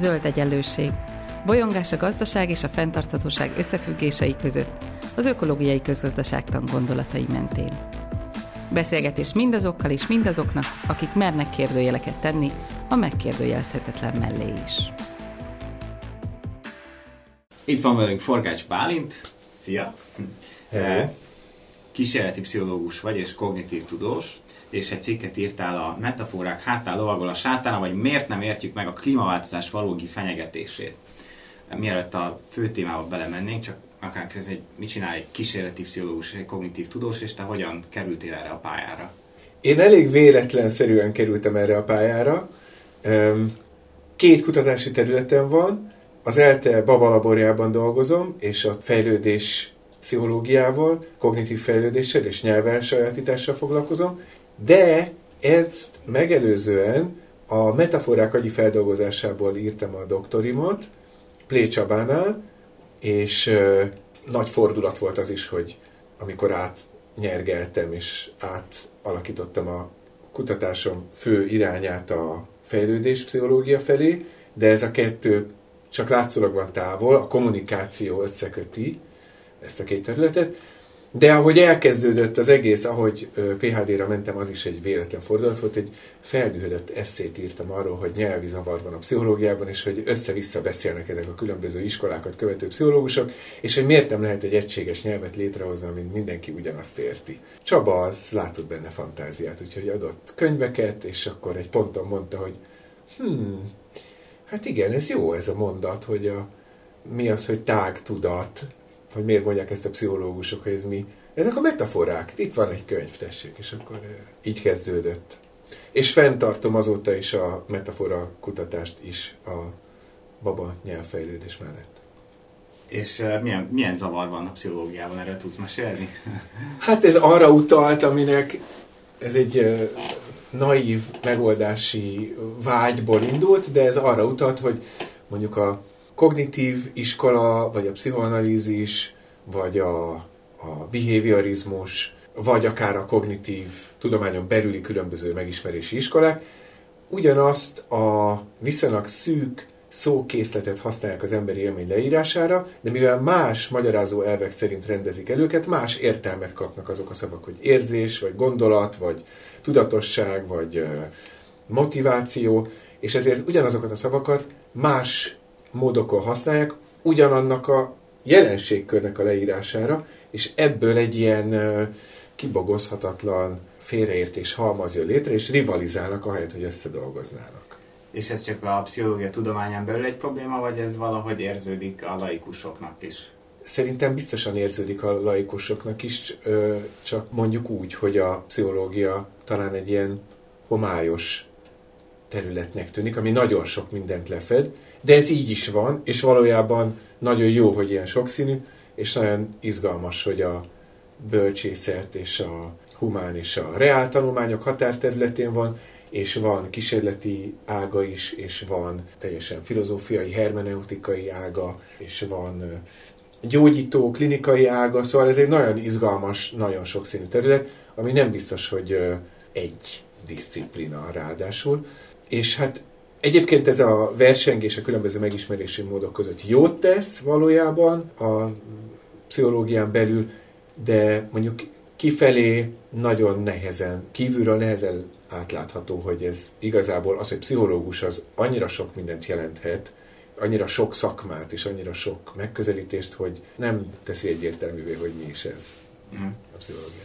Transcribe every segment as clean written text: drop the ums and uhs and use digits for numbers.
Zöld egyenlőség. Bolyongás a gazdaság és a fenntarthatóság összefüggései között, az ökológiai közgazdaságtan gondolatai mentén. Beszélgetés mindazokkal és mindazoknak, akik mernek kérdőjeleket tenni, a megkérdőjelezhetetlen mellé is. Itt van velünk Forgács Bálint. Szia! Hello. Kísérleti pszichológus vagy és kognitív tudós, és egy cikket írtál a metaforák hátán lovagol a sátána, vagy miért nem értjük meg a klímaváltozás valódi fenyegetését. Mielőtt a fő témába belemennénk, csak akarnánk kérdezni, hogy mit csinál egy kísérleti pszichológus, egy kognitív tudós, és te hogyan kerültél erre a pályára? Én elég véletlenszerűen kerültem erre a pályára. Két kutatási területem van. Az ELTE BABA laborjában dolgozom, és a fejlődés pszichológiával, kognitív fejlődéssel és nyelvelsajátítással foglalkozom, de ezt megelőzően a metaforák agyifeldolgozásából írtam a doktorimat, Plé Csabánál, és nagy fordulat volt az is, hogy amikor átnyergeltem és átalakítottam a kutatásom fő irányát a fejlődés pszichológia felé, de ez a kettő csak látszólag van távol, a kommunikáció összeköti ezt a két területet, de ahogy elkezdődött az egész, ahogy PhD-ra mentem, az is egy véletlen fordulat volt, egy feldühödött esszét írtam arról, hogy nyelvi zavar van a pszichológiában, és hogy össze-vissza beszélnek ezek a különböző iskolákat követő pszichológusok, és hogy miért nem lehet egy egységes nyelvet létrehozni, amint mindenki ugyanazt érti. Csaba az látott benne fantáziát, úgyhogy adott könyveket, és akkor egy ponton mondta, hogy hát igen, ez jó ez a mondat, hogy mi az, hogy tágtudat, hogy miért mondják ezt a pszichológusok, hogy ez mi. Ezek a metaforák. Itt van egy könyv, tessék, és akkor így kezdődött. És fenntartom azóta is a metafora kutatást is a baba nyelvfejlődés mellett. És milyen zavar van a pszichológiában, erre tudsz mesélni? Hát ez arra utalt, aminek ez egy naív megoldási vágyból indult, de ez arra utalt, hogy mondjuk a kognitív iskola, vagy a pszichoanalízis, vagy a behaviorizmus, vagy akár a kognitív tudományon belüli különböző megismerési iskolák, ugyanazt a viszonylag szűk szókészletet használják az emberi élmény leírására, de mivel más magyarázó elvek szerint rendezik el őket, más értelmet kapnak azok a szavak, hogy érzés, vagy gondolat, vagy tudatosság, vagy motiváció, és ezért ugyanazokat a szavakat más módokon használják, ugyanannak a jelenségkörnek a leírására, és ebből egy ilyen kibogozhatatlan félreértés halmaz jön létre, és rivalizálnak ahelyett, hogy összedolgoznának. És ez csak a pszichológia tudományán belül egy probléma, vagy ez valahogy érződik a laikusoknak is? Szerintem biztosan érződik a laikusoknak is, csak mondjuk úgy, hogy a pszichológia talán egy ilyen homályos területnek tűnik, ami nagyon sok mindent lefed, de ez így is van, és valójában nagyon jó, hogy ilyen sokszínű, és nagyon izgalmas, hogy a bölcsészet és a humán és a reál tanulmányok határterületén van, és van kísérleti ága is, és van teljesen filozófiai, hermeneutikai ága, és van gyógyító, klinikai ága, szóval ez egy nagyon izgalmas, nagyon sokszínű terület, ami nem biztos, hogy egy disziplina ráadásul, és hát egyébként ez a versengés a különböző megismerési módok között jót tesz valójában a pszichológián belül, de mondjuk kifelé nagyon nehezen, kívülről nehezen átlátható, hogy ez igazából az, hogy pszichológus, az annyira sok mindent jelenthet, annyira sok szakmát és annyira sok megközelítést, hogy nem teszi egyértelművé, hogy mi is ez a pszichológia.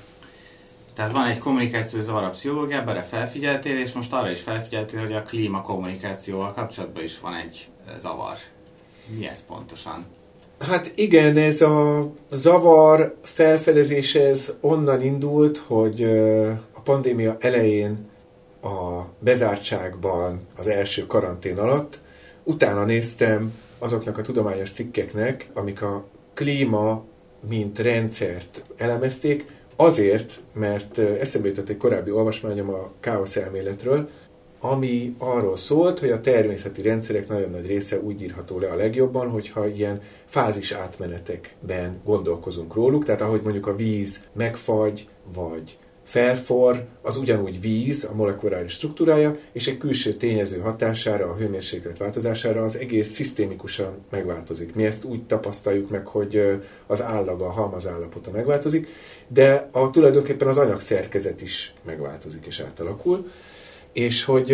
Tehát van egy kommunikációs zavar a pszichológiában, erre felfigyeltél, és most arra is felfigyeltél, hogy a klímakommunikációval kapcsolatban is van egy zavar. Mi ez pontosan? Hát igen, ez a zavar felfedezése ez onnan indult, hogy a pandémia elején a bezártságban, az első karantén alatt utána néztem azoknak a tudományos cikkeknek, amik a klíma mint rendszert elemezték, azért, mert eszembe jutott egy korábbi olvasmányom a káosz elméletről, ami arról szólt, hogy a természeti rendszerek nagyon nagy része úgy írható le a legjobban, hogyha ilyen fázis átmenetekben gondolkozunk róluk, tehát ahogy mondjuk a víz megfagy, vagy Ferfor az ugyanúgy víz, a molekuláris struktúrája, és egy külső tényező hatására, a hőmérséklet változására az egész szisztémikusan megváltozik. Mi ezt úgy tapasztaljuk meg, hogy az állaga, a halmazállapota megváltozik, de tulajdonképpen az anyagszerkezet is megváltozik és átalakul, és hogy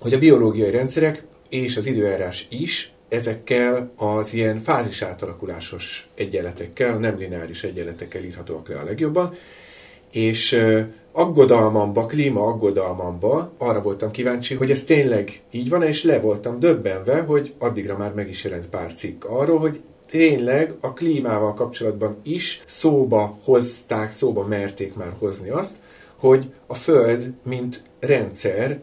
a biológiai rendszerek és az időjárás is ezekkel az ilyen fázis átalakulásos egyenletekkel, nem lineáris egyenletekkel írhatóak le a legjobban, és klímaaggodalmamba arra voltam kíváncsi, hogy ez tényleg így van, és le voltam döbbenve, hogy addigra már meg is jelent pár cikk arról, hogy tényleg a klímával kapcsolatban is szóba merték már hozni azt, hogy a Föld, mint rendszer,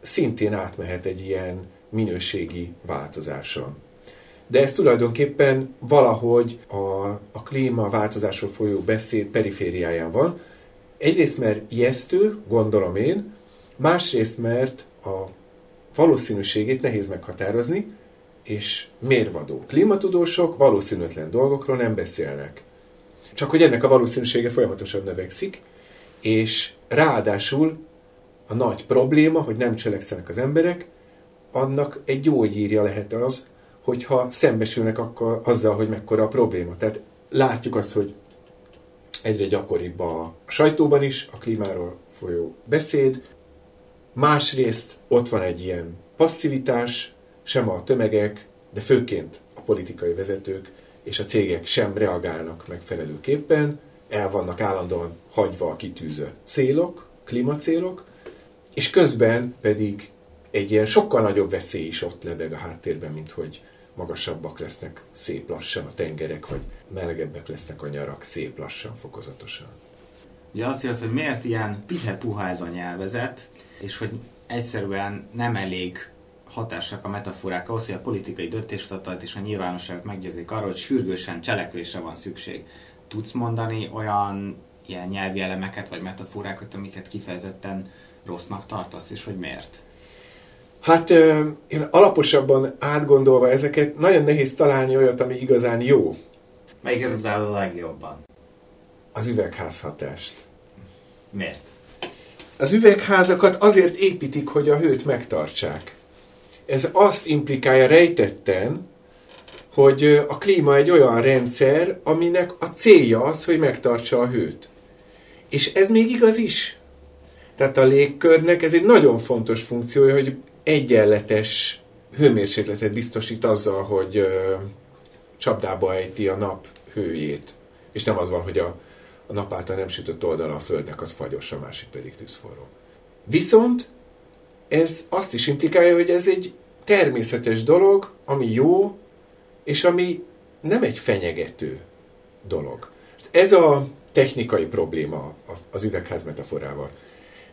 szintén átmehet egy ilyen minőségi változáson. De ez tulajdonképpen valahogy a klímaváltozásról folyó beszéd perifériáján van. Egyrészt mert ijesztő, gondolom én, másrészt mert a valószínűségét nehéz meghatározni, és mérvadó. Klímatudósok valószínűtlen dolgokról nem beszélnek. Csak hogy ennek a valószínűsége folyamatosan növekszik, és ráadásul a nagy probléma, hogy nem cselekszenek az emberek, annak egy gyógyírja lehet az, hogyha szembesülnek akkor azzal, hogy mekkora a probléma. Tehát látjuk azt, hogy egyre gyakoribb a sajtóban is a klímáról folyó beszéd. Másrészt ott van egy ilyen passzivitás, sem a tömegek, de főként a politikai vezetők és a cégek sem reagálnak megfelelőképpen. El vannak állandóan hagyva a kitűzött célok, klímacélok, és közben pedig egy ilyen sokkal nagyobb veszély is ott lebeg a háttérben, mint hogy magasabbak lesznek szép lassan a tengerek, vagy melegebbek lesznek a nyarak szép lassan, fokozatosan. Ugye azt írod, hogy miért ilyen pihe-puha ez a nyelvezet, és hogy egyszerűen nem elég hatásak a metaforák ahhoz, hogy a politikai döntéshozatalt és a nyilvánosságot meggyőzik arról, hogy sürgősen cselekvésre van szükség. Tudsz mondani olyan ilyen nyelvi elemeket, vagy metaforákat, amiket kifejezetten rossznak tartasz, és hogy miért? Hát én alaposabban átgondolva ezeket, nagyon nehéz találni olyat, ami igazán jó. Melyiket utálod a legjobban? Az üvegházhatást. Miért? Az üvegházakat azért építik, hogy a hőt megtartsák. Ez azt implikálja rejtetten, hogy a klíma egy olyan rendszer, aminek a célja az, hogy megtartsa a hőt. És ez még igaz is. Tehát a légkörnek ez egy nagyon fontos funkciója, hogy egyenletes hőmérsékletet biztosít azzal, hogy csapdába ejti a nap hőjét. És nem az van, hogy a nap által nem sütött oldala a Földnek az fagyos, a másik pedig tűzforró. Viszont ez azt is implikálja, hogy ez egy természetes dolog, ami jó, és ami nem egy fenyegető dolog. Ez a technikai probléma az üvegház metaforával.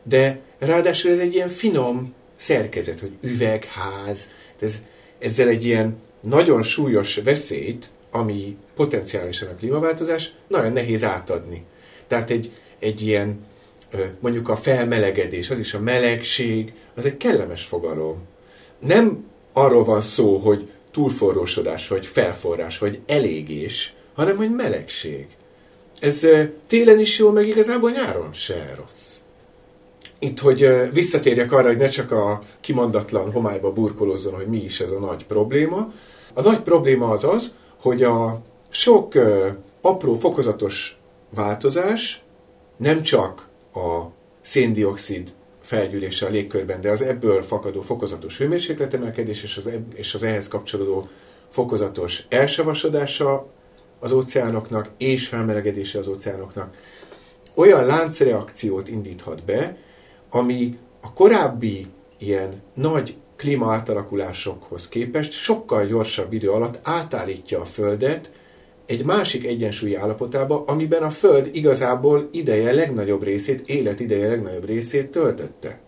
De ráadásul ez egy ilyen finom szerkezet, hogy üvegház, ezzel egy ilyen nagyon súlyos veszélyt, ami potenciálisan a klímaváltozás, nagyon nehéz átadni. Tehát egy ilyen, mondjuk a felmelegedés, az is a melegség, az egy kellemes fogalom. Nem arról van szó, hogy túlforrósodás, vagy felforrás, vagy elégés, hanem hogy melegség. Ez télen is jó, meg igazából nyáron se rossz. Itt, hogy visszatérjek arra, hogy ne csak a kimondatlan homályba burkolózzon, hogy mi is ez a nagy probléma. A nagy probléma az az, hogy a sok apró, fokozatos változás nem csak a szén-dioxid felgyűlése a légkörben, de az ebből fakadó fokozatos hőmérsékletemelkedés és az ehhez kapcsolódó fokozatos elsavasodása az óceánoknak és felmelegedése az óceánoknak olyan láncreakciót indíthat be, ami a korábbi ilyen nagy klímaátalakulásokhoz képest sokkal gyorsabb idő alatt átállítja a Földet egy másik egyensúlyi állapotába, amiben a Föld igazából életideje legnagyobb részét töltötte.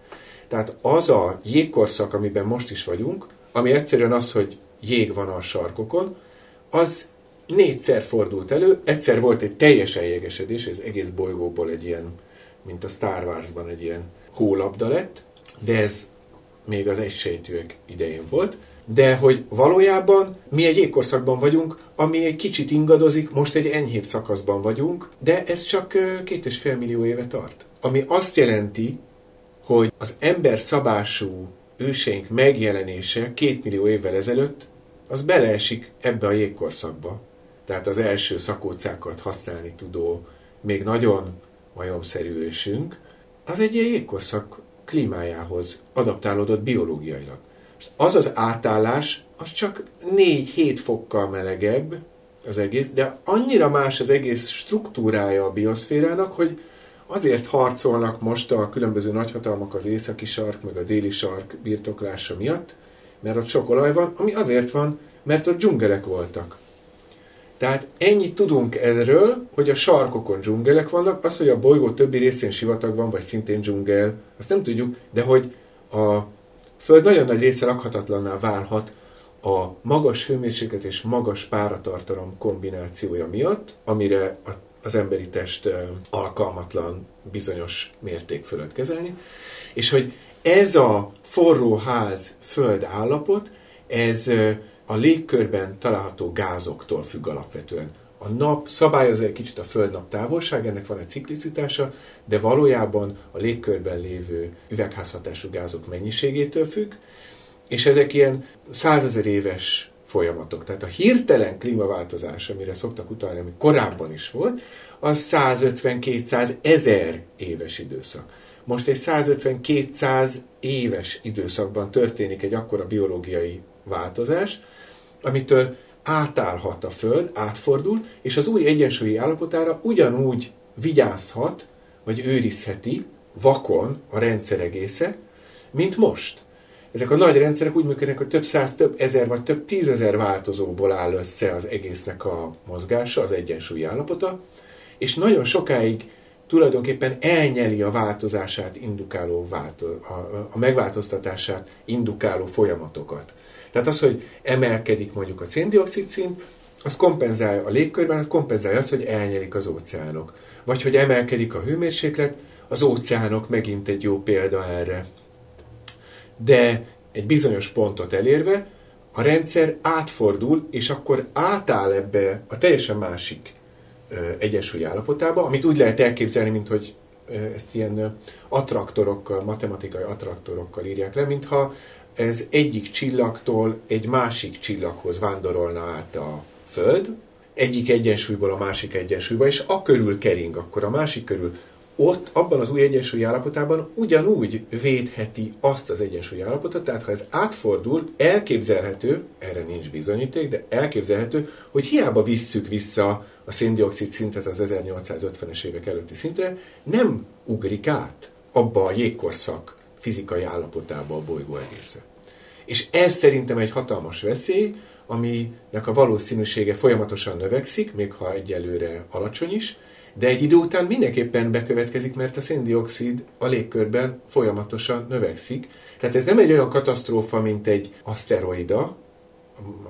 Tehát az a jégkorszak, amiben most is vagyunk, ami egyszerűen az, hogy jég van a sarkokon, az 4-szer fordult elő, egyszer volt egy teljesen jégesedés, ez egész bolygóból egy ilyen, mint a Star Wars-ban egy ilyen hólabda lett, de ez még az egysejtőek idején volt, de hogy valójában mi egy jégkorszakban vagyunk, ami egy kicsit ingadozik, most egy enyhébb szakaszban vagyunk, de ez csak 2,5 millió éve tart. Ami azt jelenti, hogy az ember szabású őseink megjelenése 2 millió évvel ezelőtt, az beleesik ebbe a jégkorszakba. Tehát az első szakócákat használni tudó, még nagyon majomszerű ősünk, az egy ilyen jégkorszak klímájához adaptálódott biológiailag. Az az átállás, az csak 4-7 fokkal melegebb az egész, de annyira más az egész struktúrája a bioszférának, hogy azért harcolnak most a különböző nagyhatalmak az északi sark, meg a déli sark birtoklása miatt, mert ott sok olaj van, ami azért van, mert ott dzsungelek voltak. Tehát ennyit tudunk erről, hogy a sarkokon dzsungelek vannak, az, hogy a bolygó többi részén sivatag van, vagy szintén dzsungel, azt nem tudjuk, de hogy a Föld nagyon nagy része lakhatatlanná válhat a magas hőmérséklet és magas páratartalom kombinációja miatt, amire az emberi test alkalmatlan bizonyos mérték fölött kezelni, és hogy ez a forró ház föld állapot, ez a légkörben található gázoktól függ alapvetően. A nap szabályozza egy kicsit a földnap távolság, ennek van egy ciklicitása, de valójában a légkörben lévő üvegházhatású gázok mennyiségétől függ, és ezek ilyen 100 000 éves folyamatok. Tehát a hirtelen klímaváltozás, amire szoktak utalni, ami korábban is volt, az 150-200 000 éves időszak. Most egy 150-200 éves időszakban történik egy akkora biológiai változás, amitől átállhat a Föld, átfordul, és az új egyensúlyi állapotára ugyanúgy vigyázhat, vagy őrizheti vakon a rendszer egésze, mint most. Ezek a nagy rendszerek úgy működnek, hogy több száz, több ezer, vagy több tízezer változóból áll össze az egésznek a mozgása, az egyensúlyi állapota, és nagyon sokáig tulajdonképpen elnyeli a változását indukáló, a megváltoztatását indukáló folyamatokat. Tehát az, hogy emelkedik mondjuk a szén-dioxid szint, az kompenzálja a légkörben, az kompenzálja azt, hogy elnyelik az óceánok. Vagy hogy emelkedik a hőmérséklet, az óceánok megint egy jó példa erre. De egy bizonyos pontot elérve a rendszer átfordul, és akkor átáll ebbe a teljesen másik egyensúly állapotába, amit úgy lehet elképzelni, mint hogy ezt ilyen attraktorokkal, matematikai attraktorokkal írják le, mintha ez egyik csillagtól egy másik csillaghoz vándorolna át a Föld, egyik egyensúlyból a másik egyensúlyba, és a körül kering, akkor a másik körül. Ott, abban az új egyensúlyi állapotában ugyanúgy védheti azt az egyensúlyi állapotot, tehát ha ez átfordul, elképzelhető, erre nincs bizonyíték, de elképzelhető, hogy hiába visszük vissza a szén-dioxid szintet az 1850-es évek előtti szintre, nem ugrik át abba a jégkorszak fizikai állapotába a bolygó egésze. És ez szerintem egy hatalmas veszély, aminek a valószínűsége folyamatosan növekszik, még ha egyelőre alacsony is, de egy idő után mindenképpen bekövetkezik, mert a szén-dioxid a légkörben folyamatosan növekszik. Tehát ez nem egy olyan katasztrófa, mint egy aszteroida,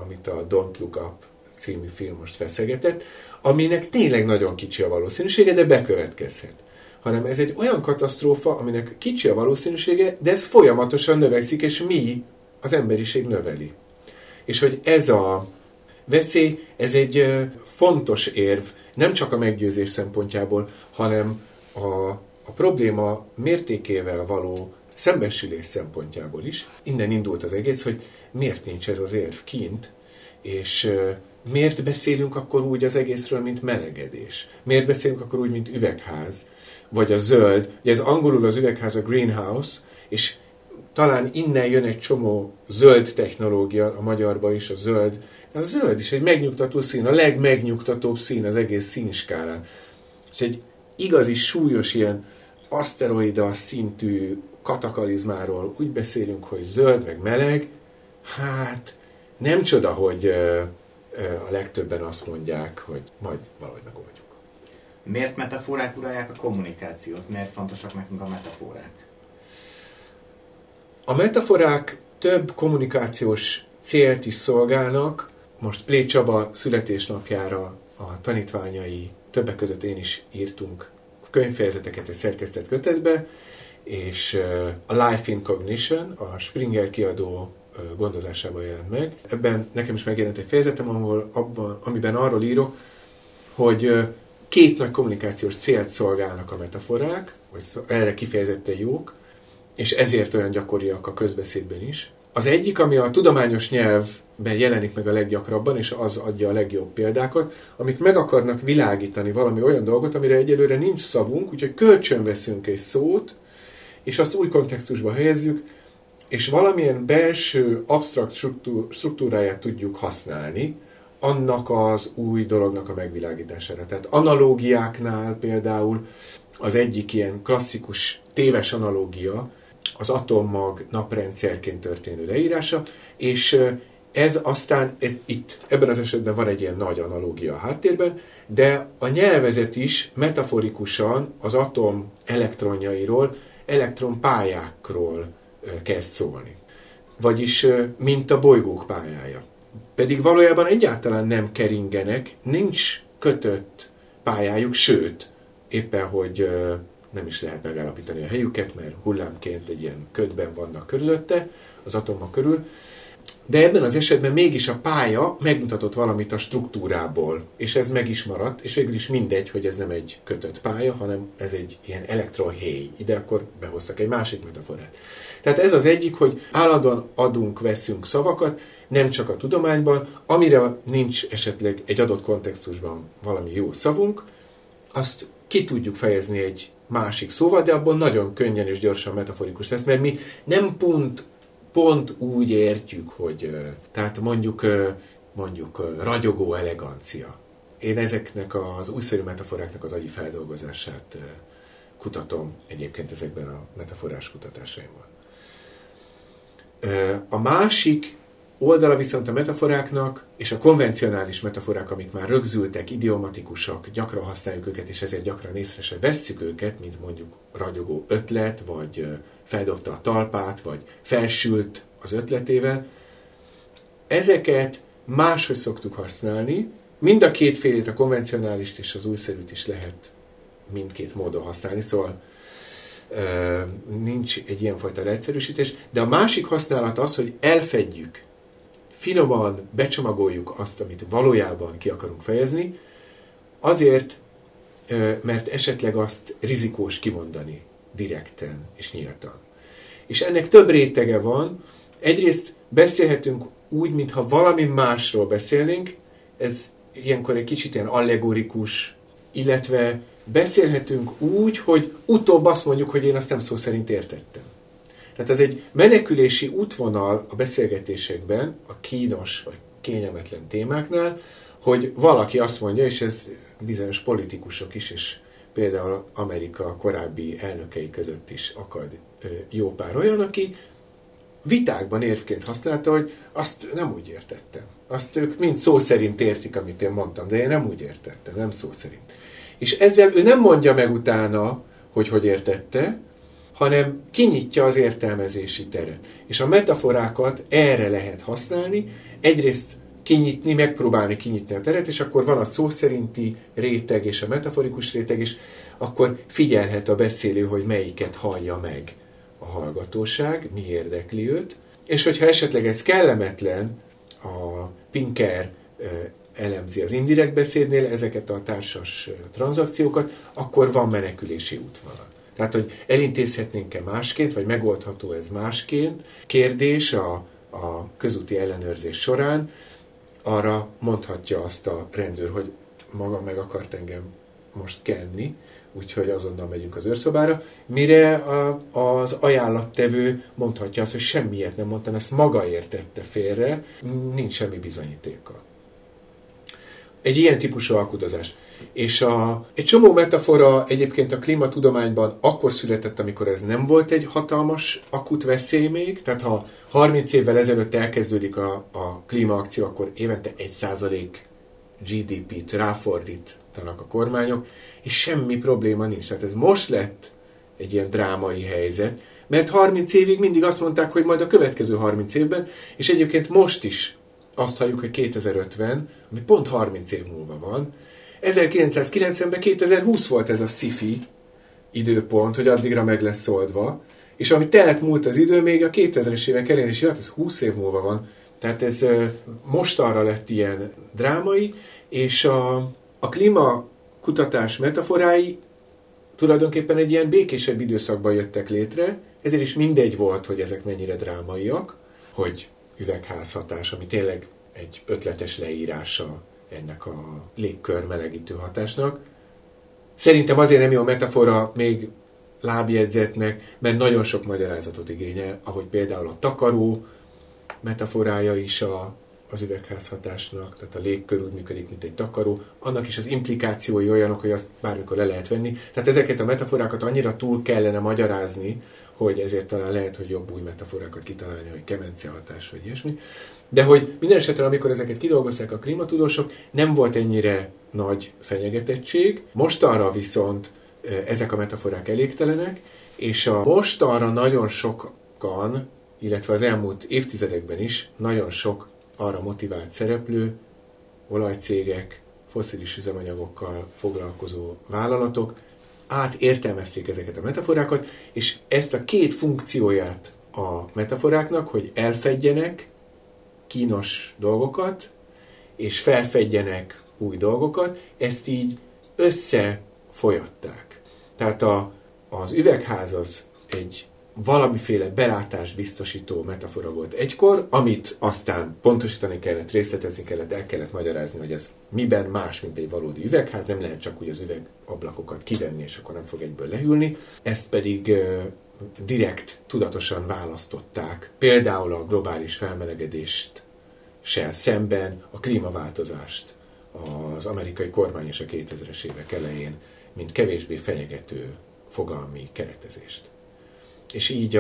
amit a Don't Look Up című film most feszegetett, aminek tényleg nagyon kicsi a valószínűsége, de bekövetkezhet. Hanem ez egy olyan katasztrófa, aminek kicsi a valószínűsége, de ez folyamatosan növekszik, és mi az emberiség növeli. És hogy ez a veszély, ez egy fontos érv, nem csak a meggyőzés szempontjából, hanem a probléma mértékével való szembesülés szempontjából is. Innen indult az egész, hogy miért nincs ez az érv kint, és miért beszélünk akkor úgy az egészről, mint melegedés? Miért beszélünk akkor úgy, mint üvegház? Vagy a zöld, ugye ez angolul az üvegház a greenhouse, és talán innen jön egy csomó zöld technológia, a magyarba is a zöld. A zöld is egy megnyugtató szín, a legmegnyugtatóbb szín az egész színskálán. És egy igazi súlyos ilyen aszteroida szintű katakalizmáról úgy beszélünk, hogy zöld, meg meleg, hát nem csoda, hogy a legtöbben azt mondják, hogy majd valahogy megoldjuk. Miért metaforák uralják a kommunikációt? Miért fontosak nekünk a metaforák? A metaforák több kommunikációs célt is szolgálnak. Most Plé Csaba születésnapjára a tanítványai, többek között én is írtunk könyvfejezeteket egy szerkesztett kötetbe, és a Life in Cognition a Springer kiadó gondozásában jelent meg. Ebben nekem is megjelent egy fejezetem, amiben arról írok, hogy két nagy kommunikációs célt szolgálnak a metaforák, vagy erre kifejezetten jók, és ezért olyan gyakoriak a közbeszédben is. Az egyik, ami a tudományos nyelvben jelenik meg a leggyakrabban, és az adja a legjobb példákat, amik meg akarnak világítani valami olyan dolgot, amire egyelőre nincs szavunk, úgyhogy kölcsönveszünk egy szót, és azt új kontextusba helyezzük, és valamilyen belső, absztrakt struktúráját tudjuk használni annak az új dolognak a megvilágítására. Tehát analógiáknál például az egyik ilyen klasszikus téves analógia az atommag naprendszerként történő leírása, és ez aztán, itt ebben az esetben van egy ilyen nagy analógia a háttérben, de a nyelvezet is metaforikusan az atom elektronjairól, elektronpályákról kezd szólni. Vagyis, mint a bolygók pályája. Pedig valójában egyáltalán nem keringenek, nincs kötött pályájuk, sőt, éppen hogy nem is lehet megállapítani a helyüket, mert hullámként egy ilyen ködben vannak körülötte, az atomok körül, de ebben az esetben mégis a pálya megmutatott valamit a struktúrából, és ez meg is maradt, és végül is mindegy, hogy ez nem egy kötött pálya, hanem ez egy ilyen elektronhéj. Ide akkor behoztak egy másik metaforát. Tehát ez az egyik, hogy állandóan adunk, veszünk szavakat, nem csak a tudományban, amire nincs esetleg egy adott kontextusban valami jó szavunk, azt ki tudjuk fejezni egy másik szóval, de abban nagyon könnyen és gyorsan metaforikus lesz, mert mi nem pont úgy értjük, hogy tehát mondjuk ragyogó elegancia. Én ezeknek az újszerű metaforáknak az agyi feldolgozását kutatom egyébként ezekben a metaforás kutatásaimban. A másik oldala viszont a metaforáknak, és a konvencionális metaforák, amik már rögzültek, idiomatikusak, gyakran használjuk őket, és ezért gyakran észre se vesszük őket, mint mondjuk ragyogó ötlet, vagy feldobta a talpát, vagy felsült az ötletével. Ezeket máshogy szoktuk használni. Mind a két félét, a konvencionálist és az újszerűt is lehet mindkét módon használni, szóval nincs egy ilyenfajta leegyszerűsítés. De a másik használat az, hogy elfedjük, finoman becsomagoljuk azt, amit valójában ki akarunk fejezni, azért, mert esetleg azt rizikós kimondani direkten és nyíltan. És ennek több rétege van. Egyrészt beszélhetünk úgy, mintha valami másról beszélnénk, ez ilyenkor egy kicsit ilyen allegorikus, illetve beszélhetünk úgy, hogy utóbb azt mondjuk, hogy én azt nem szó szerint értettem. Tehát ez egy menekülési útvonal a beszélgetésekben, a kínos vagy kényelmetlen témáknál, hogy valaki azt mondja, és ez bizonyos politikusok is, és például Amerika korábbi elnökei között is akad jó pár olyan, aki vitákban érvként használta, hogy azt nem úgy értettem. Azt ők mind szó szerint értik, amit én mondtam, de én nem úgy értettem, nem szó szerint. És ezzel ő nem mondja meg utána, hogy értette, hanem kinyitja az értelmezési teret. És a metaforákat erre lehet használni, egyrészt kinyitni, megpróbálni kinyitni a teret, és akkor van a szó szerinti réteg és a metaforikus réteg, és akkor figyelhet a beszélő, hogy melyiket hallja meg a hallgatóság, mi érdekli őt, és hogyha esetleg ez kellemetlen, a Pinker elemzi az indirekt beszédnél ezeket a társas tranzakciókat, akkor van menekülési útvonal. Tehát, hogy elintézhetnénk-e másként, vagy megoldható ez másként. Kérdés a közúti ellenőrzés során, arra mondhatja azt a rendőr, hogy maga meg akart engem most kenni, úgyhogy azonnal megyünk az őrszobára, mire az ajánlattevő mondhatja azt, hogy semmi ilyet nem mondtam, ezt maga értette félre, nincs semmi bizonyítéka. Egy ilyen típusú alkudozás. És egy csomó metafora egyébként a klímatudományban akkor született, amikor ez nem volt egy hatalmas akut veszély még, tehát ha 30 évvel ezelőtt elkezdődik a klímaakció, akkor évente 1% GDP-t ráfordítanak a kormányok, és semmi probléma nincs. Tehát ez most lett egy ilyen drámai helyzet, mert 30 évig mindig azt mondták, hogy majd a következő 30 évben, és egyébként most is azt halljuk, hogy 2050, ami pont 30 év múlva van, 1990-ben 2020 volt ez a sci-fi időpont, hogy addigra meg lesz oldva. És ahogy telt múlt az idő, még a 2000-es évek elején is, hát ez 20 év múlva van. Tehát ez mostanra lett ilyen drámai, és a klímakutatás metaforái tulajdonképpen egy ilyen békésebb időszakban jöttek létre, ezért is mindegy volt, hogy ezek mennyire drámaiak, hogy üvegházhatás, ami tényleg egy ötletes leírása ennek a légkör melegítő hatásnak. Szerintem azért nem jó a metafora még lábjegyzetnek, mert nagyon sok magyarázatot igényel, ahogy például a takaró metaforája is az üvegházhatásnak, tehát a légkör úgy működik, mint egy takaró, annak is az implikációi olyanok, hogy azt bármikor le lehet venni. Tehát ezeket a metaforákat annyira túl kellene magyarázni, hogy ezért talán lehet, hogy jobb új metaforákat kitalálni, hogy kemencehatás, vagy ilyesmi. De hogy minden esetre, amikor ezeket kidolgozták a klímatudósok, nem volt ennyire nagy fenyegetettség. Mostanra viszont ezek a metaforák elégtelenek, és mostanra nagyon sokan, illetve az elmúlt évtizedekben is nagyon sok arra motivált szereplő, olajcégek, fosszilis üzemanyagokkal foglalkozó vállalatok átértelmezték ezeket a metaforákat, és ezt a két funkcióját a metaforáknak, hogy elfedjenek kínos dolgokat, és felfedjenek új dolgokat, ezt így összefolyatták. Tehát az üvegház az egy valamiféle belátást biztosító metafora volt egykor, amit aztán pontosítani kellett, részletezni kellett, el kellett magyarázni, hogy ez miben más, mint egy valódi üvegház, nem lehet csak úgy az üvegablakokat kivenni, és akkor nem fog egyből lehűlni. Ezt pedig direkt, tudatosan választották, például a globális felmelegedést szemben a klímaváltozást az amerikai kormány és a 2000-es évek elején, mint kevésbé fenyegető fogalmi keretezést. És így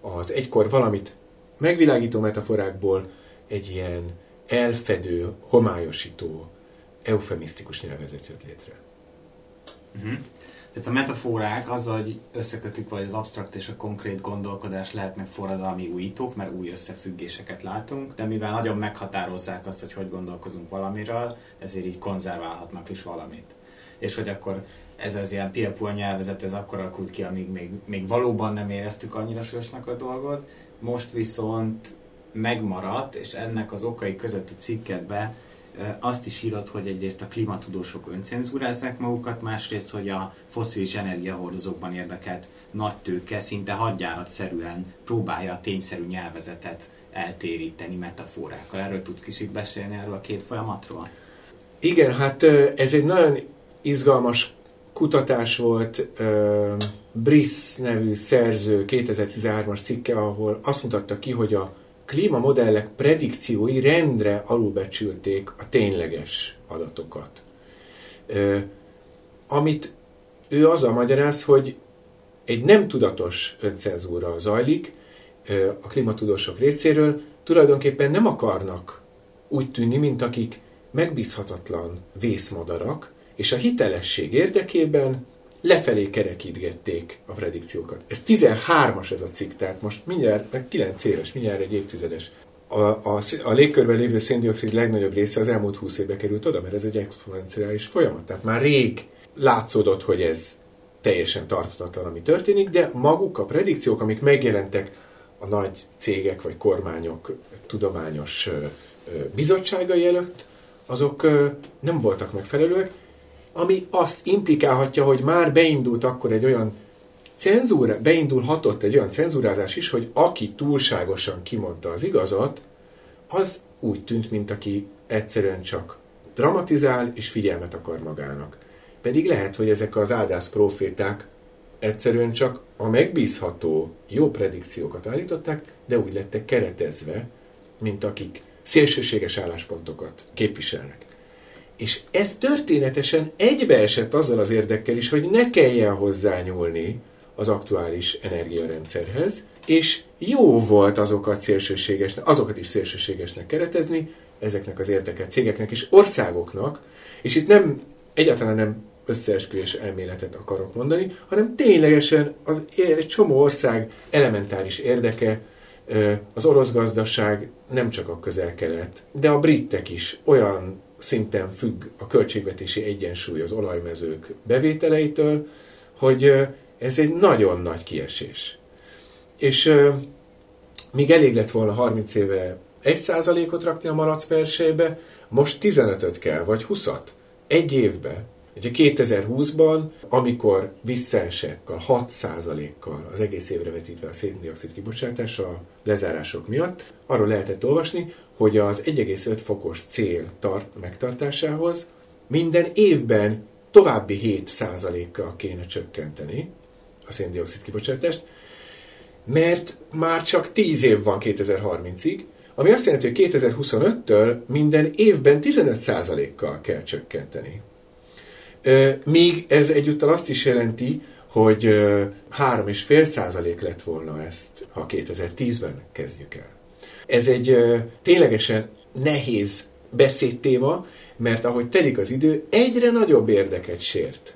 az egykor valamit megvilágító metaforákból egy ilyen elfedő, homályosító, eufemisztikus nyelvezet jött létre. Uh-huh. Tehát a metaforák azzal, hogy összekötik, vagy az absztrakt és a konkrét gondolkodás lehetnek forradalmi újítók, mert új összefüggéseket látunk, de mivel nagyon meghatározzák azt, hogy gondolkozunk valamiről, ezért így konzerválhatnak is valamit. És hogy akkor ez az ilyen piapuan nyelvezet, ez akkor alakult ki, amíg még valóban nem éreztük annyira súlyosnak a dolgot, most viszont megmaradt, és ennek az okai közötti cikkedbe azt is írott, hogy egyrészt a klímatudósok öncenzúrázzák magukat, másrészt, hogy a fosszilis energiahordozókban érdekelt nagy tőke szinte hadjáratszerűen próbálja a tényszerű nyelvezetet eltéríteni metaforákkal. Erről tudsz kicsit beszélni, erről a két folyamatról? Igen, hát ez egy nagyon izgalmas kutatás volt, Briss nevű szerző 2013-as cikke, ahol azt mutatta ki, hogy a klímamodellek predikciói rendre alulbecsülték a tényleges adatokat. Amit ő azzal magyaráz, hogy egy nem tudatos öncenzúra zajlik a klímatudósok részéről, tulajdonképpen nem akarnak úgy tűnni, mint akik megbízhatatlan vészmadarak, és a hitelesség érdekében lefelé kerekítgették a predikciókat. Ez 13-as ez a cikk, tehát most mindjárt, meg 9 éves, mindjárt egy évtizedes. A légkörben lévő széndioxid legnagyobb része az elmúlt 20 évbe került oda, mert ez egy exponenciális folyamat. Tehát már rég látszódott, hogy ez teljesen tarthatatlan, ami történik, de maguk a predikciók, amik megjelentek a nagy cégek vagy kormányok tudományos bizottságai előtt, azok nem voltak megfelelőek, ami azt implikálhatja, hogy már beindult akkor egy olyan cenzúra, beindulhatott egy olyan cenzúrázás is, hogy aki túlságosan kimondta az igazat, az úgy tűnt, mint aki egyszerűen csak dramatizál és figyelmet akar magának. Pedig lehet, hogy ezek az áldász proféták egyszerűen csak a megbízható jó predikciókat állították, de úgy lettek keretezve, mint akik szélsőséges álláspontokat képviselnek. És ez történetesen egybeesett azzal az érdekkel is, hogy ne kelljen hozzányúlni az aktuális energiarendszerhez, és jó volt azokat is szélsőségesnek keretezni, ezeknek az érdekelt cégeknek és országoknak, és itt egyáltalán nem összeesküvés elméletet akarok mondani, hanem ténylegesen egy csomó ország elementáris érdeke. Az orosz gazdaság nem csak a közel-kelet, de a britek is olyan szinten függ a költségvetési egyensúly az olajmezők bevételeitől, hogy Ez egy nagyon nagy kiesés. És még elég lett volna 30 éve 1%-ot rakni a malac versébe, most 15-öt kell, vagy 20-at. Egy évben. Ugye 2020-ban, amikor visszaesett a 6%-kal az egész évre vetítve a széndioxid kibocsátása a lezárások miatt, arról lehetett olvasni, hogy az 1,5 fokos cél megtartásához minden évben további 7%-kal kéne csökkenteni a széndioxid kibocsátást, mert már csak 10 év van 2030-ig, ami azt jelenti, hogy 2025-től minden évben 15%-kal kell csökkenteni. Még ez egyúttal azt is jelenti, hogy 3,5% lett volna ezt, ha 2010-ben kezdjük el. Ez egy ténylegesen nehéz beszédtéma, mert ahogy telik az idő, egyre nagyobb érdeket sért.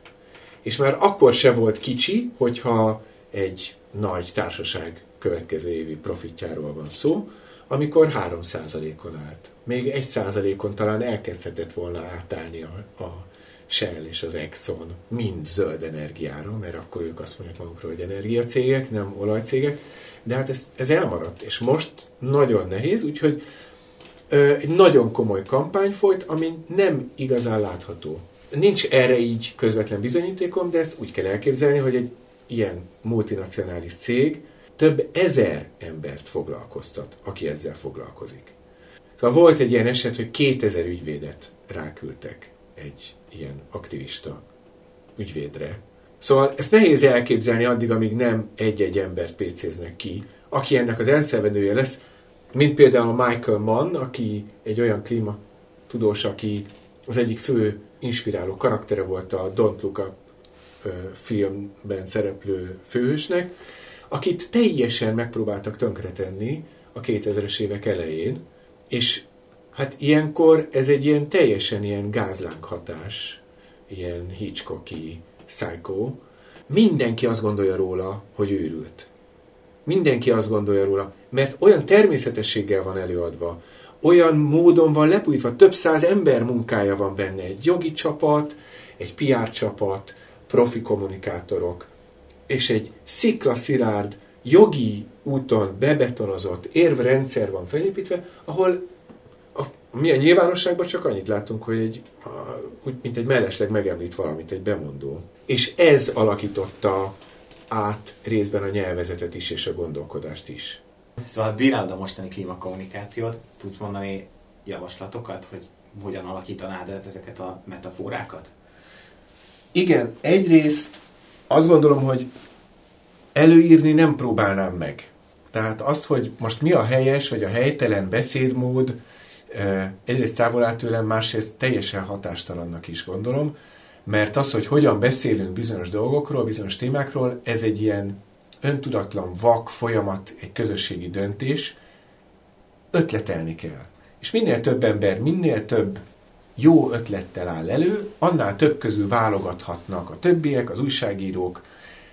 És már akkor se volt kicsi, hogyha egy nagy társaság következő évi profitjáról van szó, amikor 3%-on állt. Még 1%-on talán elkezdhetett volna átállni a Shell és az Exxon mind zöld energiára, mert akkor ők azt mondják magukról, hogy energiacégek, nem olajcégek, de hát ez elmaradt, és most nagyon nehéz, úgyhogy egy nagyon komoly kampány folyt, ami nem igazán látható. Nincs erre így közvetlen bizonyítékom, de ezt úgy kell elképzelni, hogy egy ilyen multinacionális cég több ezer embert foglalkoztat, aki ezzel foglalkozik. Szóval volt egy ilyen eset, hogy 2000 ügyvédet ráküldtek egy ilyen aktivista ügyvédre. Szóval ezt nehéz elképzelni addig, amíg nem egy-egy embert pécéznek ki, aki ennek az elszenvedője lesz, mint például Michael Mann, aki egy olyan klímatudós, aki az egyik fő inspiráló karaktere volt a Don't Look Up filmben szereplő főhősnek, akit teljesen megpróbáltak tönkretenni a 2000-es évek elején, és hát ilyenkor ez egy ilyen teljesen ilyen gázlánkhatás, ilyen Hitchcocki psycho. Mindenki azt gondolja róla, hogy őrült. Mindenki azt gondolja róla, mert olyan természetességgel van előadva, olyan módon van lepújtva, több száz ember munkája van benne, egy jogi csapat, egy PR csapat, profi kommunikátorok, és egy sziklaszilárd, jogi úton bebetonozott érvrendszer van felépítve, ahol mi a nyilvánosságban csak annyit látunk, hogy mint egy mellesleg megemlít valamit, egy bemondó. És ez alakította át részben a nyelvezetet is, és a gondolkodást is. Szóval bírálod a mostani klímakommunikációt, tudsz mondani javaslatokat, hogy hogyan alakítanád el ezeket a metaforákat? Igen, egyrészt azt gondolom, hogy előírni nem próbálnám meg. Tehát azt, hogy most mi a helyes, vagy a helytelen beszédmód, egyrészt távol áll tőlem, másrészt teljesen hatástalannak is gondolom, mert az, hogy hogyan beszélünk bizonyos dolgokról, bizonyos témákról, ez egy ilyen öntudatlan, vak folyamat, egy közösségi döntés, ötletelni kell. És minél több ember, minél több jó ötlettel áll elő, annál több közül válogathatnak a többiek, az újságírók,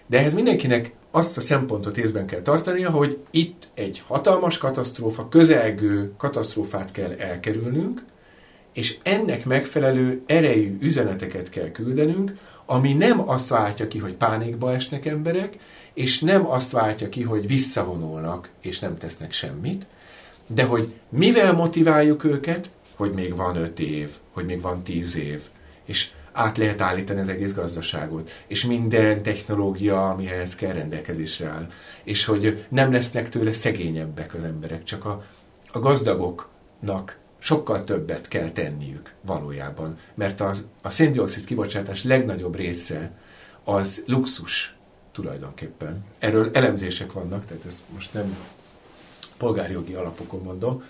de ehhez mindenkinek azt a szempontot észben kell tartania, hogy itt egy hatalmas katasztrófa, közelgő katasztrófát kell elkerülnünk, és ennek megfelelő erejű üzeneteket kell küldenünk, ami nem azt váltja ki, hogy pánikba esnek emberek, és nem azt váltja ki, hogy visszavonulnak, és nem tesznek semmit, de hogy mivel motiváljuk őket, hogy még van 5 év, hogy még van 10 év, és át lehet állítani az egész gazdaságot, és minden technológia, amihez kell, rendelkezésre áll. És hogy nem lesznek tőle szegényebbek az emberek, csak a gazdagoknak sokkal többet kell tenniük valójában. Mert a széndioxid kibocsátás legnagyobb része az luxus tulajdonképpen. Erről elemzések vannak, tehát ezt most nem polgárjogi alapokon mondom.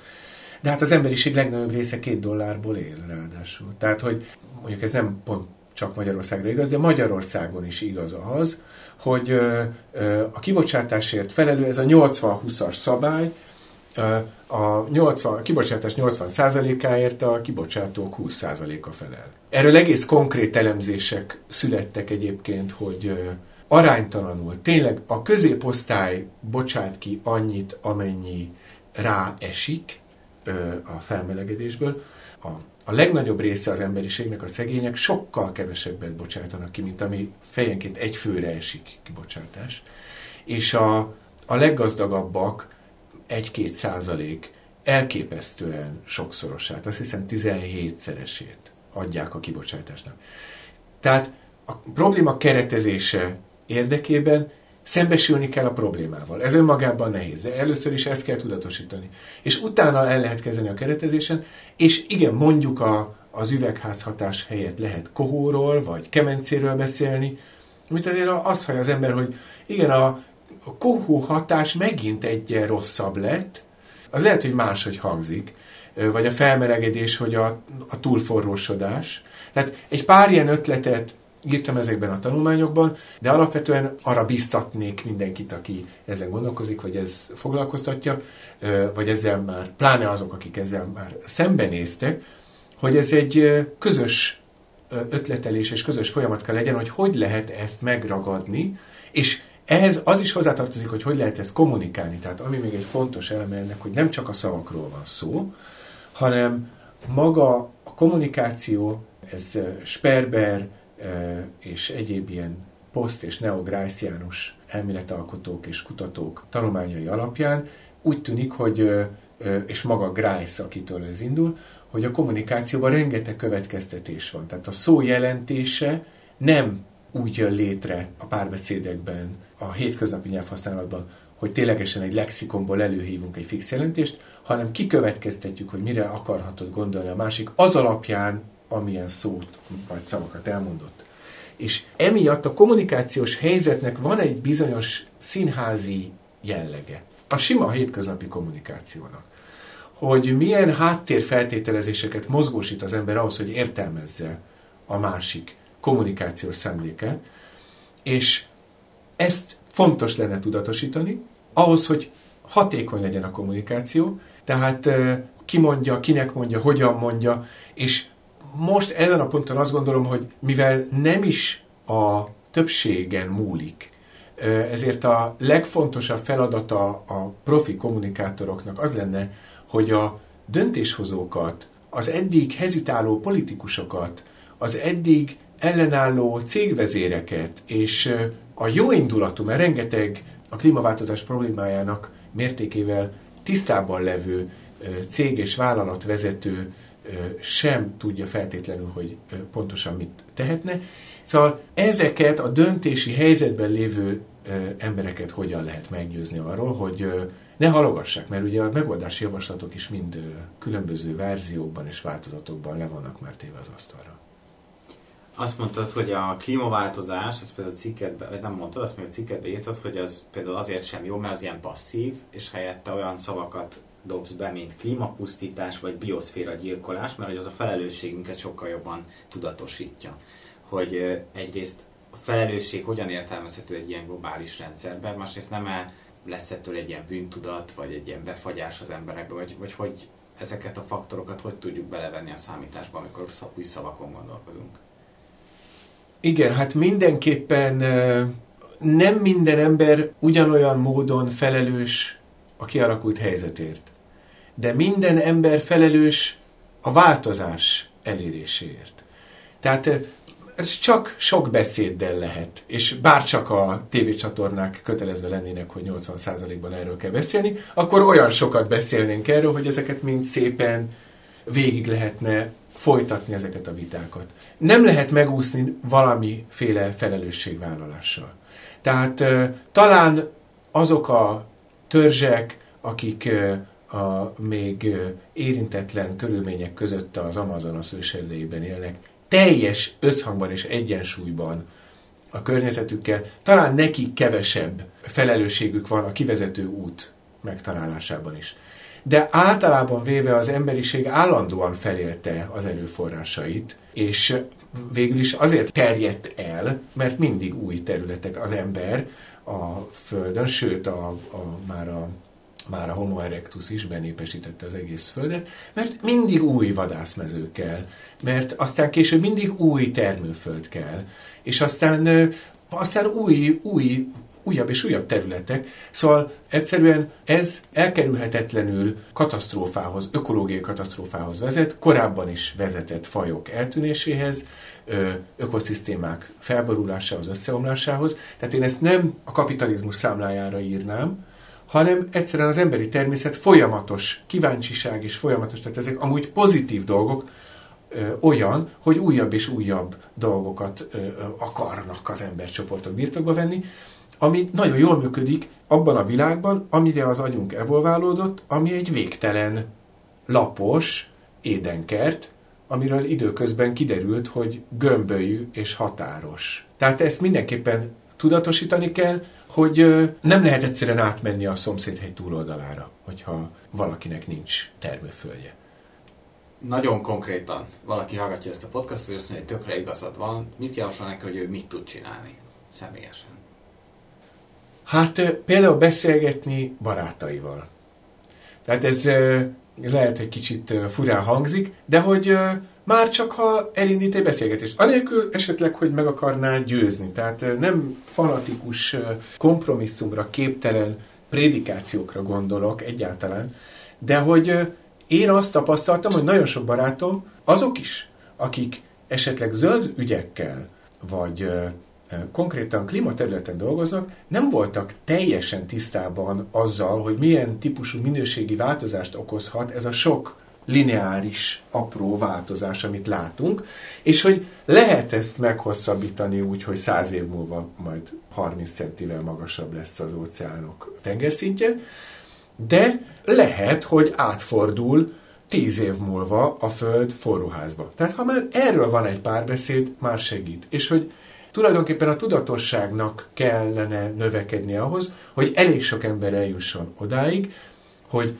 De hát az emberiség legnagyobb része $2 él ráadásul. Tehát, hogy mondjuk ez nem pont csak Magyarországra igaz, de Magyarországon is igaz az, hogy a kibocsátásért felelő, ez a 80-20-as szabály, a kibocsátás 80%-áért a kibocsátók 20%-a felel. Erről egész konkrét elemzések születtek egyébként, hogy aránytalanul tényleg a középosztály bocsát ki annyit, amennyi ráesik, a felmelegedésből. A legnagyobb része az emberiségnek, a szegények sokkal kevesebbet bocsátanak ki, mint ami fejenként egy főre esik kibocsátás. És a leggazdagabbak 1-2% elképesztően sokszorosát, azt hiszem 17-szeresét adják a kibocsátásnak. Tehát a probléma keretezése érdekében szembesülni kell a problémával. Ez önmagában nehéz, de először is ezt kell tudatosítani. És utána el lehet kezdeni a keretezésen, és igen, mondjuk az üvegházhatás helyett lehet kohóról, vagy kemencéről beszélni, amit azért azt hallja az ember, hogy igen, a kohó hatás megint egyen rosszabb lett, az lehet, hogy máshogy hangzik, vagy a felmelegedés, hogy a túlforrósodás. Tehát egy pár ilyen ötletet írtam ezekben a tanulmányokban, de alapvetően arra biztatnék mindenkit, aki ezen gondolkozik, vagy ez foglalkoztatja, vagy ezzel már, pláne azok, akik ezzel már szembenéztek, hogy ez egy közös ötletelés és közös folyamat kell legyen, hogy lehet ezt megragadni, és ehhez az is hozzátartozik, hogy lehet ezt kommunikálni. Tehát ami még egy fontos eleme ennek, hogy nem csak a szavakról van szó, hanem maga a kommunikáció, ez Sperber és egyéb ilyen poszt- és neográjsziánus elméletalkotók és kutatók tanulmányai alapján úgy tűnik, hogy, és maga Grice, akitől ez indul, hogy a kommunikációban rengeteg következtetés van. Tehát a szó jelentése nem úgy jön létre a párbeszédekben, a hétköznapi nyelvhasználatban, hogy ténylegesen egy lexikonból előhívunk egy fix jelentést, hanem kikövetkeztetjük, hogy mire akarhatod gondolni a másik, az alapján, amilyen szót vagy szavakat elmondott. És emiatt a kommunikációs helyzetnek van egy bizonyos színházi jellege. A sima hétköznapi kommunikációnak. Hogy milyen háttérfeltételezéseket mozgósít az ember ahhoz, hogy értelmezze a másik kommunikációs szándékát, és ezt fontos lenne tudatosítani, ahhoz, hogy hatékony legyen a kommunikáció, tehát ki mondja, kinek mondja, hogyan mondja, és most ezen a ponton azt gondolom, hogy mivel nem is a többségen múlik, ezért a legfontosabb feladata a profi kommunikátoroknak az lenne, hogy a döntéshozókat, az eddig hezitáló politikusokat, az eddig ellenálló cégvezéreket, és a jó indulatú, mert rengeteg a klímaváltozás problémájának mértékével tisztában levő cég és vállalatvezető sem tudja feltétlenül, hogy pontosan mit tehetne. Szóval ezeket a döntési helyzetben lévő embereket hogyan lehet meggyőzni arról, hogy ne halogassák, mert ugye a megoldási javaslatok is mind különböző verziókban és változatokban le vannak már téve az asztalra. Azt mondtad, hogy a klímaváltozás, ez például cikkedbe írtad, hogy az például azért sem jó, mert az ilyen passzív, és helyette olyan szavakat dobsz be, mint klímapusztítás vagy bioszféra gyilkolás, mert hogy az a felelősségünket sokkal jobban tudatosítja. Hogy egyrészt a felelősség hogyan értelmezhető egy ilyen globális rendszerben, másrészt nem lesz ettől egy ilyen bűntudat, vagy egy ilyen befagyás az emberekbe, vagy hogy ezeket a faktorokat hogy tudjuk belevenni a számításba, amikor új szavakon gondolkodunk. Igen, hát mindenképpen nem minden ember ugyanolyan módon felelős a kialakult helyzetért. De minden ember felelős a változás eléréséért. Tehát ez csak sok beszéddel lehet, és bárcsak a tévécsatornák kötelezve lennének, hogy 80%-ban erről kell beszélni, akkor olyan sokat beszélnénk erről, hogy ezeket mind szépen végig lehetne folytatni ezeket a vitákat. Nem lehet megúszni valamiféle felelősségvállalással. Tehát talán azok a törzsek, akik a még érintetlen körülmények között az Amazonas őserdeiben élnek, teljes összhangban és egyensúlyban a környezetükkel, talán nekik kevesebb felelősségük van a kivezető út megtalálásában is. De általában véve az emberiség állandóan felélte az erőforrásait, és végül is azért terjedt el, mert mindig új területek az ember a Földön, sőt már a Homo erectus is benépesítette az egész Földet, mert mindig új vadászmező kell, mert aztán később mindig új termőföld kell, és aztán új újabb és újabb területek. Szóval egyszerűen ez elkerülhetetlenül katasztrófához, ökológiai katasztrófához vezet, korábban is vezetett fajok eltűnéséhez, ökoszisztémák felborulásához, összeomlásához. Tehát én ezt nem a kapitalizmus számlájára írnám, hanem egyszerűen az emberi természet folyamatos kíváncsiság és folyamatos, tehát ezek amúgy pozitív dolgok, olyan, hogy újabb és újabb dolgokat akarnak az embercsoportok birtokba venni, ami nagyon jól működik abban a világban, amire az agyunk evolválódott, ami egy végtelen, lapos édenkert, amiről időközben kiderült, hogy gömbölyű és határos. Tehát ezt mindenképpen tudatosítani kell, hogy nem lehet egyszerűen átmenni a szomszédhegy túloldalára, hogyha valakinek nincs termőföldje. Nagyon konkrétan valaki hallgatja ezt a podcastot, és azt mondja, hogy tökre igazad van. Mit javasol neki, hogy ő mit tud csinálni személyesen? Hát például beszélgetni barátaival. Tehát ez lehet, hogy kicsit furán hangzik, de hogy már csak ha elindít egy beszélgetést. Anélkül esetleg, hogy meg akarná győzni. Tehát nem fanatikus kompromisszumra képtelen prédikációkra gondolok egyáltalán, de hogy... Én azt tapasztaltam, hogy nagyon sok barátom, azok is, akik esetleg zöld ügyekkel, vagy konkrétan klímaterületen dolgoznak, nem voltak teljesen tisztában azzal, hogy milyen típusú minőségi változást okozhat ez a sok lineáris, apró változás, amit látunk, és hogy lehet ezt meghosszabbítani úgy, hogy 100 év múlva majd 30 centivel magasabb lesz az óceánok tengerszintje, de lehet, hogy átfordul 10 év múlva a Föld forróházba. Tehát ha már erről van egy párbeszéd, már segít. És hogy tulajdonképpen a tudatosságnak kellene növekedni ahhoz, hogy elég sok ember eljusson odáig, hogy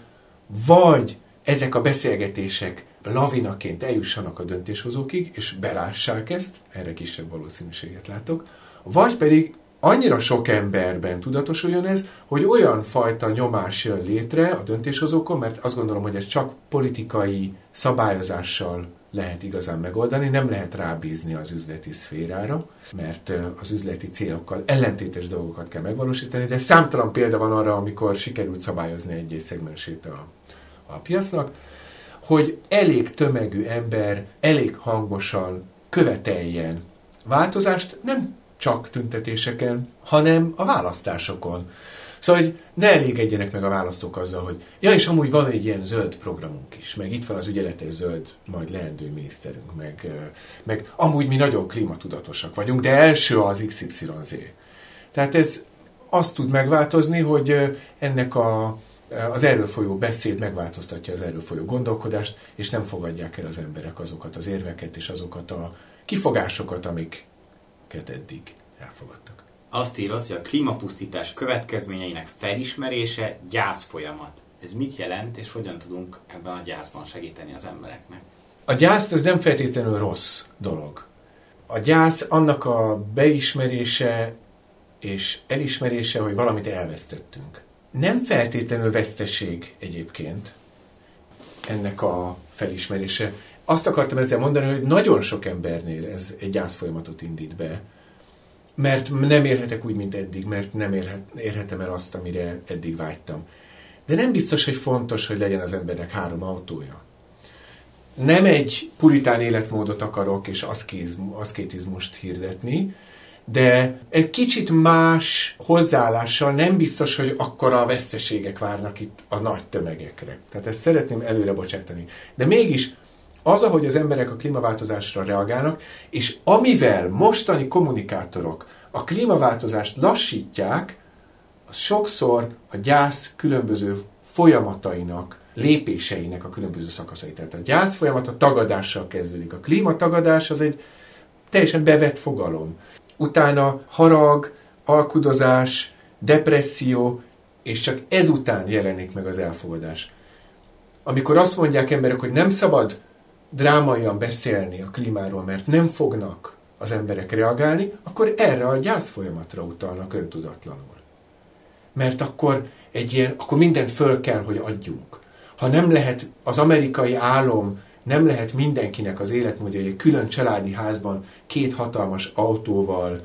vagy ezek a beszélgetések lavinaként eljussanak a döntéshozókig, és belássák ezt, erre kisebb valószínűséget látok, vagy pedig annyira sok emberben tudatosuljon ez, hogy olyan fajta nyomás jön létre a döntéshozókon, mert azt gondolom, hogy ez csak politikai szabályozással lehet igazán megoldani, nem lehet rábízni az üzleti szférára, mert az üzleti célokkal ellentétes dolgokat kell megvalósítani, de számtalan példa van arra, amikor sikerült szabályozni egy-egy szegmensét a piacnak, hogy elég tömegű ember, elég hangosan követeljen változást, nem csak tüntetéseken, hanem a választásokon. Szóval, hogy ne elégedjenek meg a választók azzal, hogy ja, és amúgy van egy ilyen zöld programunk is, meg itt van az ügyeletes zöld, majd leendő miniszterünk, meg amúgy mi nagyon klímatudatosak vagyunk, de első az XYZ. Tehát ez azt tud megváltozni, hogy ennek az erről folyó beszéd megváltoztatja az erről folyó gondolkodást, és nem fogadják el az emberek azokat az érveket és azokat a kifogásokat, amik eddig elfogadtak. Azt írod, hogy a klímapusztítás következményeinek felismerése gyászfolyamat. Ez mit jelent, és hogyan tudunk ebben a gyászban segíteni az embereknek? A gyász ez nem feltétlenül rossz dolog. A gyász annak a beismerése és elismerése, hogy valamit elvesztettünk. Nem feltétlenül veszteség egyébként ennek a felismerése. Azt akartam ezzel mondani, hogy nagyon sok embernél ez egy gyászfolyamatot indít be, mert nem érhetek úgy, mint eddig, mert nem érhetem el azt, amire eddig vágytam. De nem biztos, hogy fontos, hogy legyen az embernek 3 autója. Nem egy puritán életmódot akarok és aszkétizmust hirdetni, de egy kicsit más hozzáállással nem biztos, hogy akkora veszteségek várnak itt a nagy tömegekre. Tehát ezt szeretném előre bocsátani. De mégis az, ahogy az emberek a klímaváltozásra reagálnak, és amivel mostani kommunikátorok a klímaváltozást lassítják, az sokszor a gyász különböző folyamatainak, lépéseinek a különböző szakaszai. Tehát a gyász folyamat a tagadással kezdődik. A klímatagadás az egy teljesen bevett fogalom. Utána harag, alkudozás, depresszió, és csak ezután jelenik meg az elfogadás. Amikor azt mondják emberek, hogy nem szabad drámaian beszélni a klímáról, mert nem fognak az emberek reagálni, akkor erre a gyász folyamatra utalnak öntudatlanul. Mert akkor akkor mindent föl kell, hogy adjunk. Ha nem lehet az amerikai álom, nem lehet mindenkinek az életmódja, egy külön családi házban 2 hatalmas autóval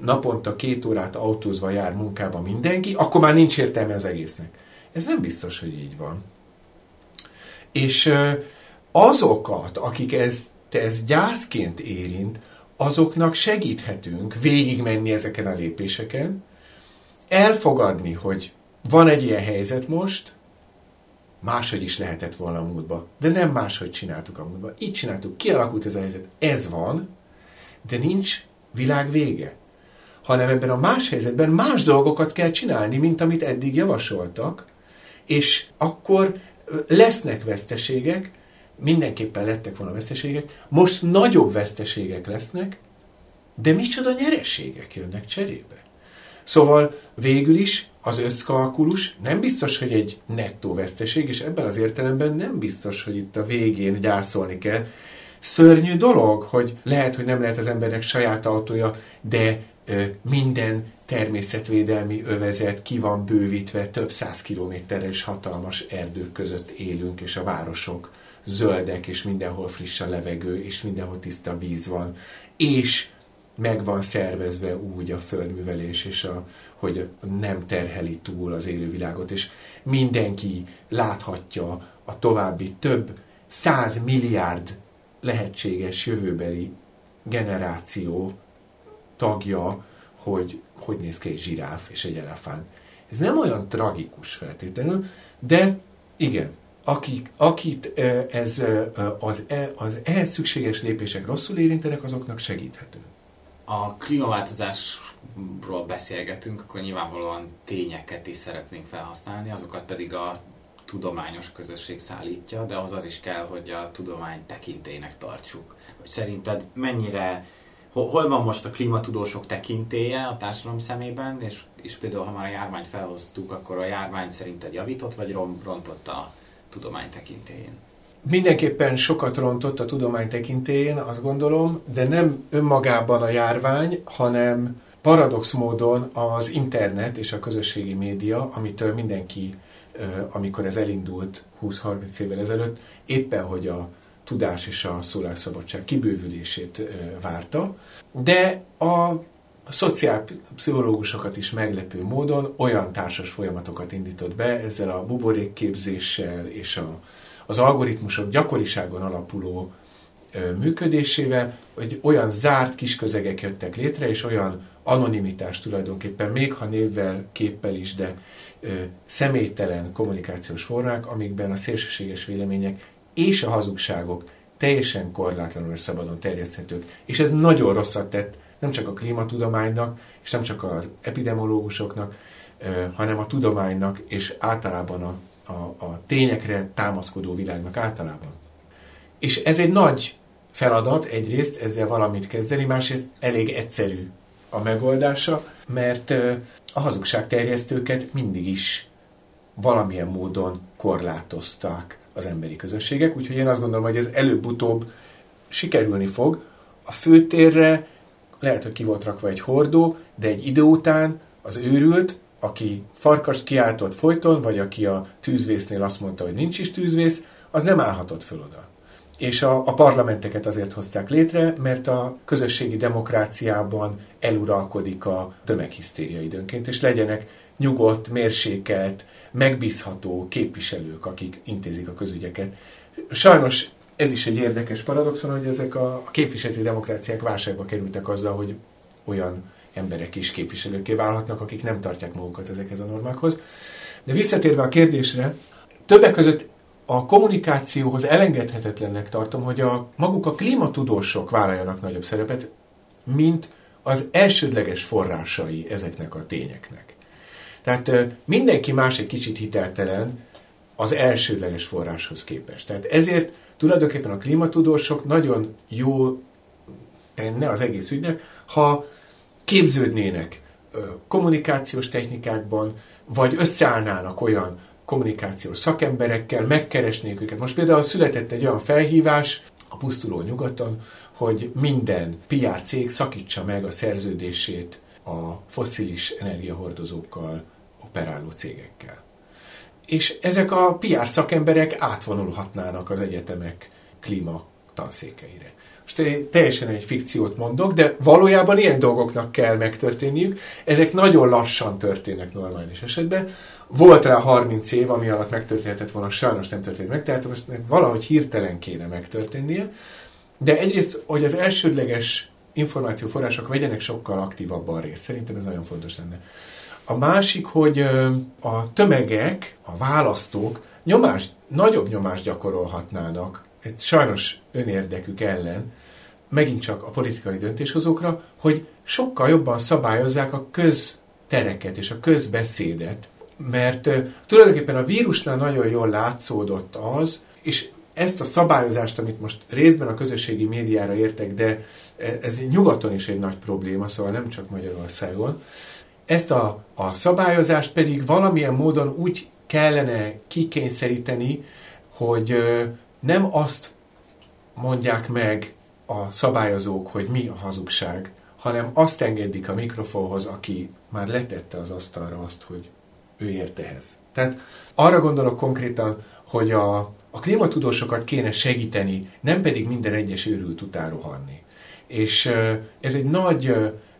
naponta 2 órát autózva jár munkába mindenki, akkor már nincs értelme az egésznek. Ez nem biztos, hogy így van. És azokat, akik ez gyászként érint, azoknak segíthetünk végigmenni ezeken a lépéseken, elfogadni, hogy van egy ilyen helyzet most, máshogy is lehetett volna a múltba, de nem máshogy csináltuk a múltba. Így csináltuk, kialakult ez a helyzet, ez van, de nincs világ vége. Hanem ebben a más helyzetben más dolgokat kell csinálni, mint amit eddig javasoltak, és akkor lesznek veszteségek, mindenképpen lettek volna veszteségek, most nagyobb veszteségek lesznek, de micsoda nyereségek jönnek cserébe. Szóval végül is az összkalkulus nem biztos, hogy egy nettó veszteség, és ebben az értelemben nem biztos, hogy itt a végén gyászolni kell. Szörnyű dolog, hogy lehet, hogy nem lehet az embernek saját autója, de minden természetvédelmi övezet ki van bővítve, több 100 kilométerre és hatalmas erdők között élünk, és a városok zöldek, és mindenhol friss a levegő, és mindenhol tiszta víz van, és meg van szervezve úgy a földművelés, és hogy nem terheli túl az élővilágot, és mindenki láthatja a további több 100 milliárd lehetséges jövőbeli generáció tagja, hogy néz ki egy zsiráf és egy elefánt. Ez nem olyan tragikus feltétlenül, de igen, akit ez az ehhez szükséges lépések rosszul érintenek, azoknak segíthetünk. A klímaváltozásról beszélgetünk, akkor nyilvánvalóan tényeket is szeretnénk felhasználni, azokat pedig a tudományos közösség szállítja, de az is kell, hogy a tudomány tekintélynek tartsuk. Hogy szerinted mennyire, hol van most a klímatudósok tekintélye a társadalom szemében, és például ha már a járványt felhoztuk, akkor a járvány szerinted javított vagy rontott a tudomány tekintélyén? Mindenképpen sokat rontott a tudomány tekintélyén, azt gondolom, de nem önmagában a járvány, hanem paradox módon az internet és a közösségi média, amitől mindenki, amikor ez elindult 20-30 évvel ezelőtt, éppen hogy a tudás és a szólásszabadság kibővülését várta, de a szociálpszichológusokat is meglepő módon olyan társas folyamatokat indított be ezzel a buborékképzéssel és az algoritmusok gyakoriságon alapuló működésével, hogy olyan zárt kis közegek jöttek létre, és olyan anonimitás tulajdonképpen, még ha névvel, képpel is, de személytelen kommunikációs formák, amikben a szélsőséges vélemények és a hazugságok teljesen korlátlanul és szabadon terjeszthetők. És ez nagyon rosszat tett nem csak a klímatudománynak, és nem csak az epidemiológusoknak, hanem a tudománynak, és általában a tényekre támaszkodó világnak általában. És ez egy nagy feladat, egyrészt ezzel valamit kezdeni, másrészt elég egyszerű a megoldása, mert a hazugságterjesztőket mindig is valamilyen módon korlátozták az emberi közösségek, úgyhogy én azt gondolom, hogy ez előbb-utóbb sikerülni fog. A főtérre lehet, hogy ki volt rakva egy hordó, de egy idő után az őrült, aki farkast kiáltott folyton, vagy aki a tűzvésznél azt mondta, hogy nincs is tűzvész, az nem állhatott föl oda. És a parlamenteket azért hozták létre, mert a közösségi demokráciában eluralkodik a tömeghisztéria időnként, és legyenek nyugodt, mérsékelt, megbízható képviselők, akik intézik a közügyeket. Sajnos ez is egy érdekes paradoxon, hogy ezek a képviseleti demokráciák válságba kerültek azzal, hogy olyan emberek is képviselőkké válhatnak, akik nem tartják magukat ezekhez a normákhoz. De visszatérve a kérdésre, többek között a kommunikációhoz elengedhetetlennek tartom, hogy maguk a klímatudósok vállaljanak nagyobb szerepet, mint az elsődleges forrásai ezeknek a tényeknek. Tehát mindenki más egy kicsit hiteltelen az elsődleges forráshoz képest. Tehát ezért tulajdonképpen a klímatudósok nagyon jó tenne az egész ügynek, ha képződnének kommunikációs technikákban, vagy összeállnának olyan kommunikációs szakemberekkel, megkeresnék őket. Most például született egy olyan felhívás a pusztuló nyugaton, hogy minden PR cég szakítsa meg a szerződését a fosszilis energiahordozókkal operáló cégekkel. És ezek a PR szakemberek átvonulhatnának az egyetemek klíma tanszékeire. Most teljesen egy fikciót mondok, de valójában ilyen dolgoknak kell megtörténniük. Ezek nagyon lassan történnek normális esetben. Volt rá 30 év, ami alatt megtörténhetett volna, sajnos nem történt meg, tehát most valahogy hirtelen kéne megtörténnie. De egyrészt, hogy az elsődleges információforrások vegyenek sokkal aktívabban részt. Szerintem ez nagyon fontos lenne. A másik, hogy a tömegek, a választók nagyobb nyomást gyakorolhatnának, sajnos önérdekük ellen, megint csak a politikai döntéshozókra, hogy sokkal jobban szabályozzák a köztereket és a közbeszédet, mert tulajdonképpen a vírusnál nagyon jól látszódott az, és ezt a szabályozást, amit most részben a közösségi médiára értek, de ez nyugaton is egy nagy probléma, szóval nem csak Magyarországon, ezt a szabályozást pedig valamilyen módon úgy kellene kikényszeríteni, hogy nem azt mondják meg a szabályozók, hogy mi a hazugság, hanem azt engedik a mikrofonhoz, aki már letette az asztalra azt, hogy ő ért ehhez. Tehát arra gondolok konkrétan, hogy a klímatudósokat kéne segíteni, nem pedig minden egyes őrült után rohanni. És ez egy nagy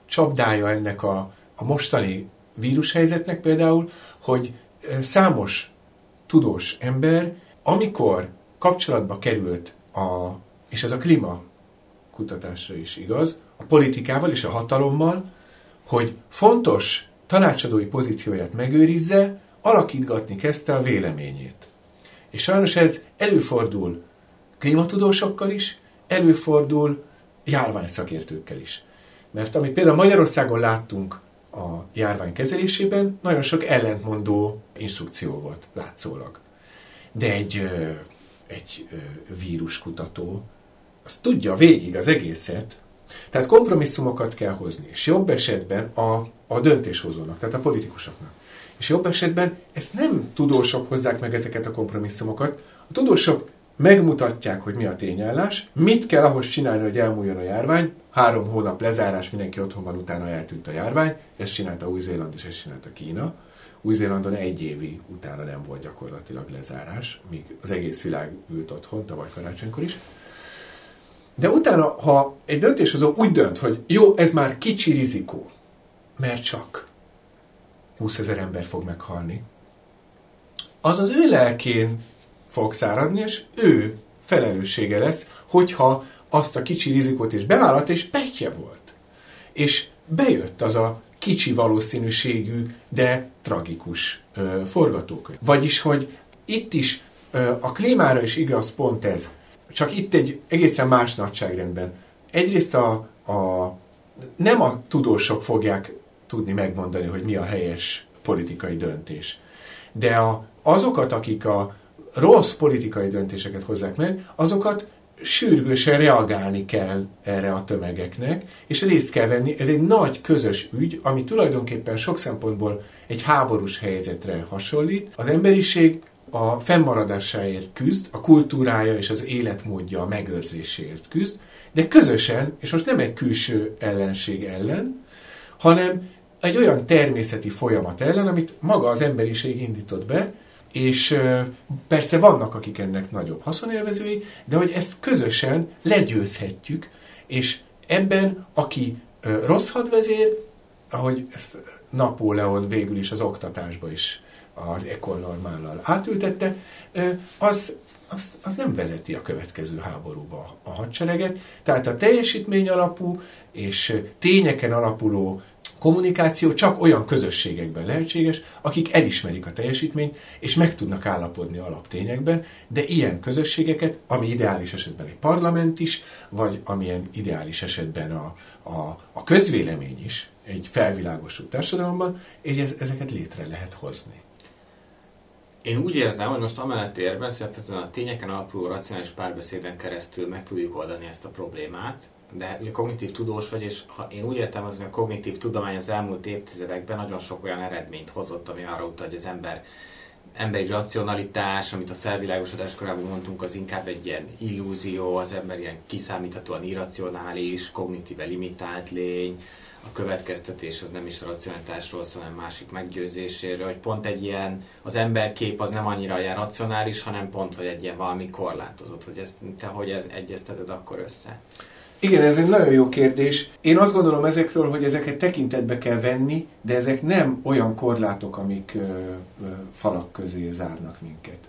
csapdája ennek a mostani vírushelyzetnek például, hogy számos tudós ember, amikor kapcsolatba került, és ez a klímakutatásra is igaz, a politikával és a hatalommal, hogy fontos tanácsadói pozícióját megőrizze, alakítgatni kezdte a véleményét. És sajnos ez előfordul klímatudósokkal is, előfordul járványszakértőkkel is. Mert amit például Magyarországon láttunk a járvány kezelésében, nagyon sok ellentmondó instrukció volt látszólag. De egy víruskutató, az tudja végig az egészet, tehát kompromisszumokat kell hozni, és jobb esetben a döntéshozónak, tehát a politikusoknak. És jobb esetben ezt nem tudósok hozzák meg ezeket a kompromisszumokat. A tudósok megmutatják, hogy mi a tényállás, mit kell ahhoz csinálni, hogy elmúljon a járvány, 3 hónap lezárás, mindenki otthon van, utána eltűnt a járvány, ezt csinálta Új-Zéland és ezt csinálta Kína. Új-Zélandon 1 évig utána nem volt gyakorlatilag lezárás, míg az egész világ ült otthon, tavaly karácsonykor is. De utána, ha egy döntéshozó úgy dönt, hogy jó, ez már kicsi rizikó, mert csak 20 000 ember fog meghalni, az az ő lelkén fog száradni, és ő felelőssége lesz, hogyha azt a kicsi rizikót is bevállalta, és pehje volt. És bejött az a kicsi valószínűségű, de tragikus forgatókönyv. Vagyis, hogy itt is a klímára is igaz pont ez, csak itt egy egészen más nagyságrendben. Egyrészt nem a tudósok fogják tudni megmondani, hogy mi a helyes politikai döntés, de azokat, akik a rossz politikai döntéseket hozzák meg, azokat sürgősen reagálni kell erre a tömegeknek, és részt kell venni. Ez egy nagy közös ügy, ami tulajdonképpen sok szempontból egy háborús helyzetre hasonlít. Az emberiség a fennmaradásáért küzd, a kultúrája és az életmódja megőrzéséért küzd, de közösen, és most nem egy külső ellenség ellen, hanem egy olyan természeti folyamat ellen, amit maga az emberiség indított be, és persze vannak, akik ennek nagyobb haszonélvezői, de hogy ezt közösen legyőzhetjük, és ebben, aki rossz hadvezér, ahogy ezt Napóleon végül is az oktatásba is az ekonnormállal átültette, az nem vezeti a következő háborúba a hadsereget. Tehát a teljesítmény alapú és tényeken alapuló kommunikáció csak olyan közösségekben lehetséges, akik elismerik a teljesítményt, és meg tudnak állapodni alaptényekben, de ilyen közösségeket, ami ideális esetben egy parlament is, vagy amilyen ideális esetben a közvélemény is, egy felvilágosult társadalomban, és ezeket létre lehet hozni. Én úgy érzem, hogy most amellett érve, hogy a tényeken alapuló racionális párbeszéden keresztül meg tudjuk oldani ezt a problémát, de ugye kognitív tudós vagy, és én úgy értem, hogy a kognitív tudomány az elmúlt évtizedekben nagyon sok olyan eredményt hozott, ami arra utal, hogy az ember emberi racionalitás, amit a felvilágosodás korában mondtunk, az inkább egy ilyen illúzió, az ember ilyen kiszámíthatóan irracionális, kognitíve limitált lény, a következtetés az nem is a racionalitásról, hanem másik meggyőzéséről, hogy pont egy ilyen, az emberkép az nem annyira ilyen racionális, hanem pont, hogy egy ilyen valami korlátozott, hogy ezt, te hogy ez egyezteted akkor össze? Igen, ez egy nagyon jó kérdés. Én azt gondolom ezekről, hogy ezeket tekintetbe kell venni, de ezek nem olyan korlátok, amik falak közé zárnak minket.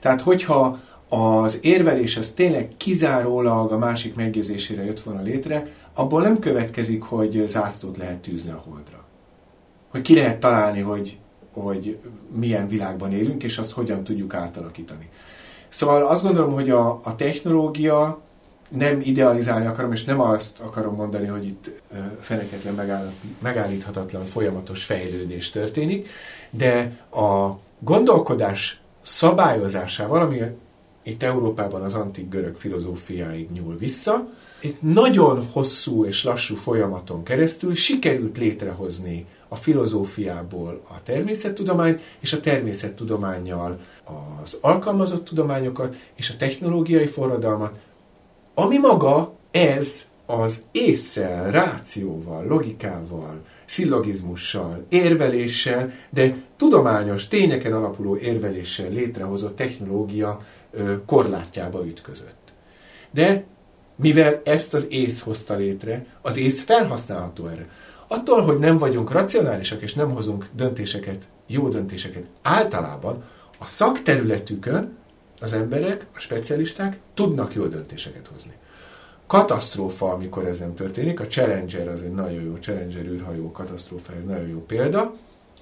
Tehát, hogyha az érvelés az tényleg kizárólag a másik meggyőzésére jött volna létre, abból nem következik, hogy zászlót lehet tűzni a holdra. Hogy ki lehet találni, hogy milyen világban élünk, és azt hogyan tudjuk átalakítani. Szóval azt gondolom, hogy a technológia, nem idealizálni akarom, és nem azt akarom mondani, hogy itt feneketlen, megállíthatatlan, folyamatos fejlődés történik, de a gondolkodás szabályozásával, ami itt Európában az antik görög filozófiáig nyúl vissza, itt nagyon hosszú és lassú folyamaton keresztül sikerült létrehozni a filozófiából a természettudományt, és a természettudománnyal az alkalmazott tudományokat, és a technológiai forradalmat, ami maga ez az ésszel, rációval, logikával, szillogizmussal, érveléssel, de tudományos, tényeken alapuló érveléssel létrehozott technológia korlátjába ütközött. De mivel ezt az ész hozta létre, az ész felhasználható erre. Attól, hogy nem vagyunk racionálisak és nem hozunk döntéseket, jó döntéseket általában, a szakterületükön az emberek, a specialisták tudnak jó döntéseket hozni. Katasztrófa, amikor ez nem történik, a Challenger az egy nagyon jó, Challenger űrhajó katasztrófa, egy nagyon jó példa,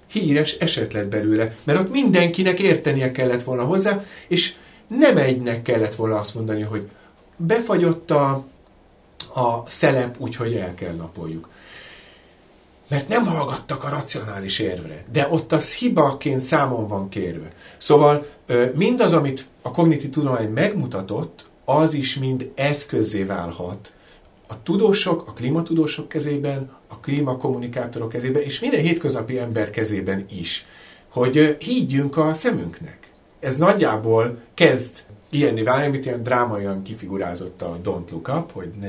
híres eset lett belőle, mert ott mindenkinek értenie kellett volna hozzá, és nem egynek kellett volna azt mondani, hogy befagyott a szelep, úgyhogy el kell napoljuk. Mert nem hallgattak a racionális érvre, de ott az hibaként számon van kérve. Szóval mindaz, amit a kognitív tudomány megmutatott, az is mind eszközzé válhat a tudósok, a klímatudósok kezében, a klímakommunikátorok kezében, és minden hétköznapi ember kezében is, hogy higgyünk a szemünknek. Ez nagyjából kezd ilyenni válni, amit ilyen drámaian kifigurázott a Don't Look Up, hogy ne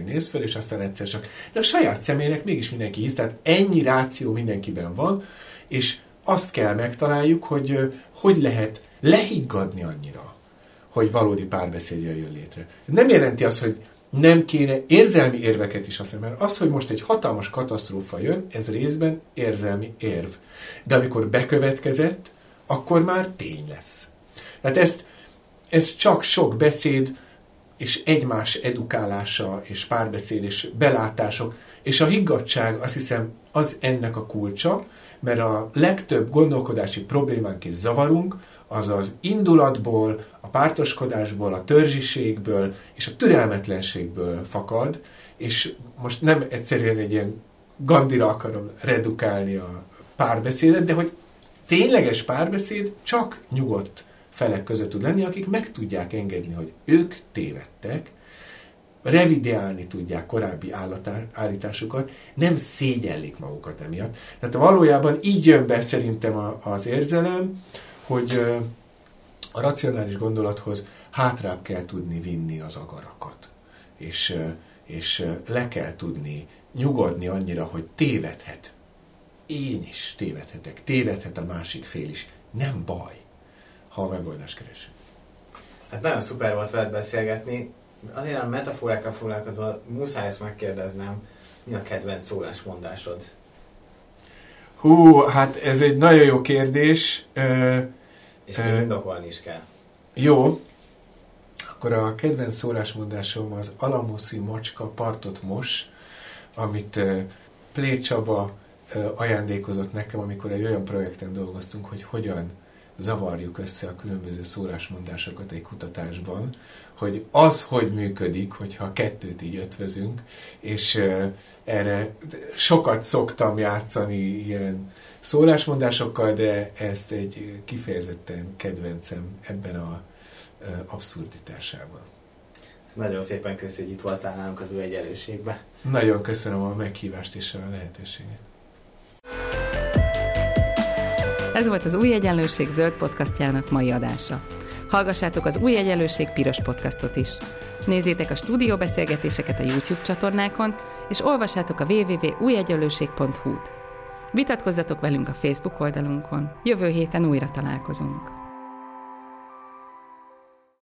nézd föl, és aztán egyszer csak. De a saját személynek mégis mindenki hisz, tehát ennyi ráció mindenkiben van, és azt kell megtaláljuk, hogy lehet lehiggadni annyira, hogy valódi párbeszéd jön létre. Nem jelenti azt, hogy nem kéne érzelmi érveket is használni, mert az, hogy most egy hatalmas katasztrófa jön, ez részben érzelmi érv. De amikor bekövetkezett, akkor már tény lesz. Tehát ez csak sok beszéd, és egymás edukálása, és párbeszéd, és belátások, és a higgadtság, azt hiszem, az ennek a kulcsa, mert a legtöbb gondolkodási problémánk és zavarunk, az az indulatból, a pártoskodásból, a törzsiségből, és a türelmetlenségből fakad, és most nem egyszerűen egy ilyen Gandhira akarom redukálni a párbeszédet, de hogy tényleges párbeszéd csak nyugodt felek között tud lenni, akik meg tudják engedni, hogy ők tévedtek, revideálni tudják korábbi állításukat, nem szégyellik magukat emiatt. Tehát valójában így jön be szerintem az érzelem, hogy a racionális gondolathoz hátrább kell tudni vinni az agarakat, és le kell tudni nyugodni annyira, hogy tévedhet. Én is tévedhetek, tévedhet a másik fél is. Nem baj, ha a megoldást keresünk. Hát nagyon szuper volt veled beszélgetni. Azért a metaforákkal foglalkozol, muszáj ezt megkérdeznem, mi a kedvenc szólásmondásod? Hú, hát ez egy nagyon jó kérdés. És még indokolni is kell. Jó. Akkor a kedvenc szólásmondásom az alamuszi macska partot mos, amit Plé Csaba ajándékozott nekem, amikor egy olyan projekten dolgoztunk, hogy hogyan zavarjuk össze a különböző szólásmondásokat egy kutatásban, hogy az, hogy működik, hogyha kettőt így ötvözünk, és erre sokat szoktam játszani ilyen szólásmondásokkal, de ezt egy kifejezetten kedvencem ebben a abszurditásában. Nagyon szépen köszönjük, hogy itt voltál nálunk az Új Egyenlőségben. Nagyon köszönöm a meghívást és a lehetőséget. Ez volt az Új Egyenlőség zöld podcastjának mai adása. Hallgassátok az Új Egyenlőség piros podcastot is. Nézzétek a stúdióbeszélgetéseket a YouTube csatornákon, és olvassátok a www.újegyenlőség.hu-t. Vitatkozzatok velünk a Facebook oldalunkon. Jövő héten újra találkozunk.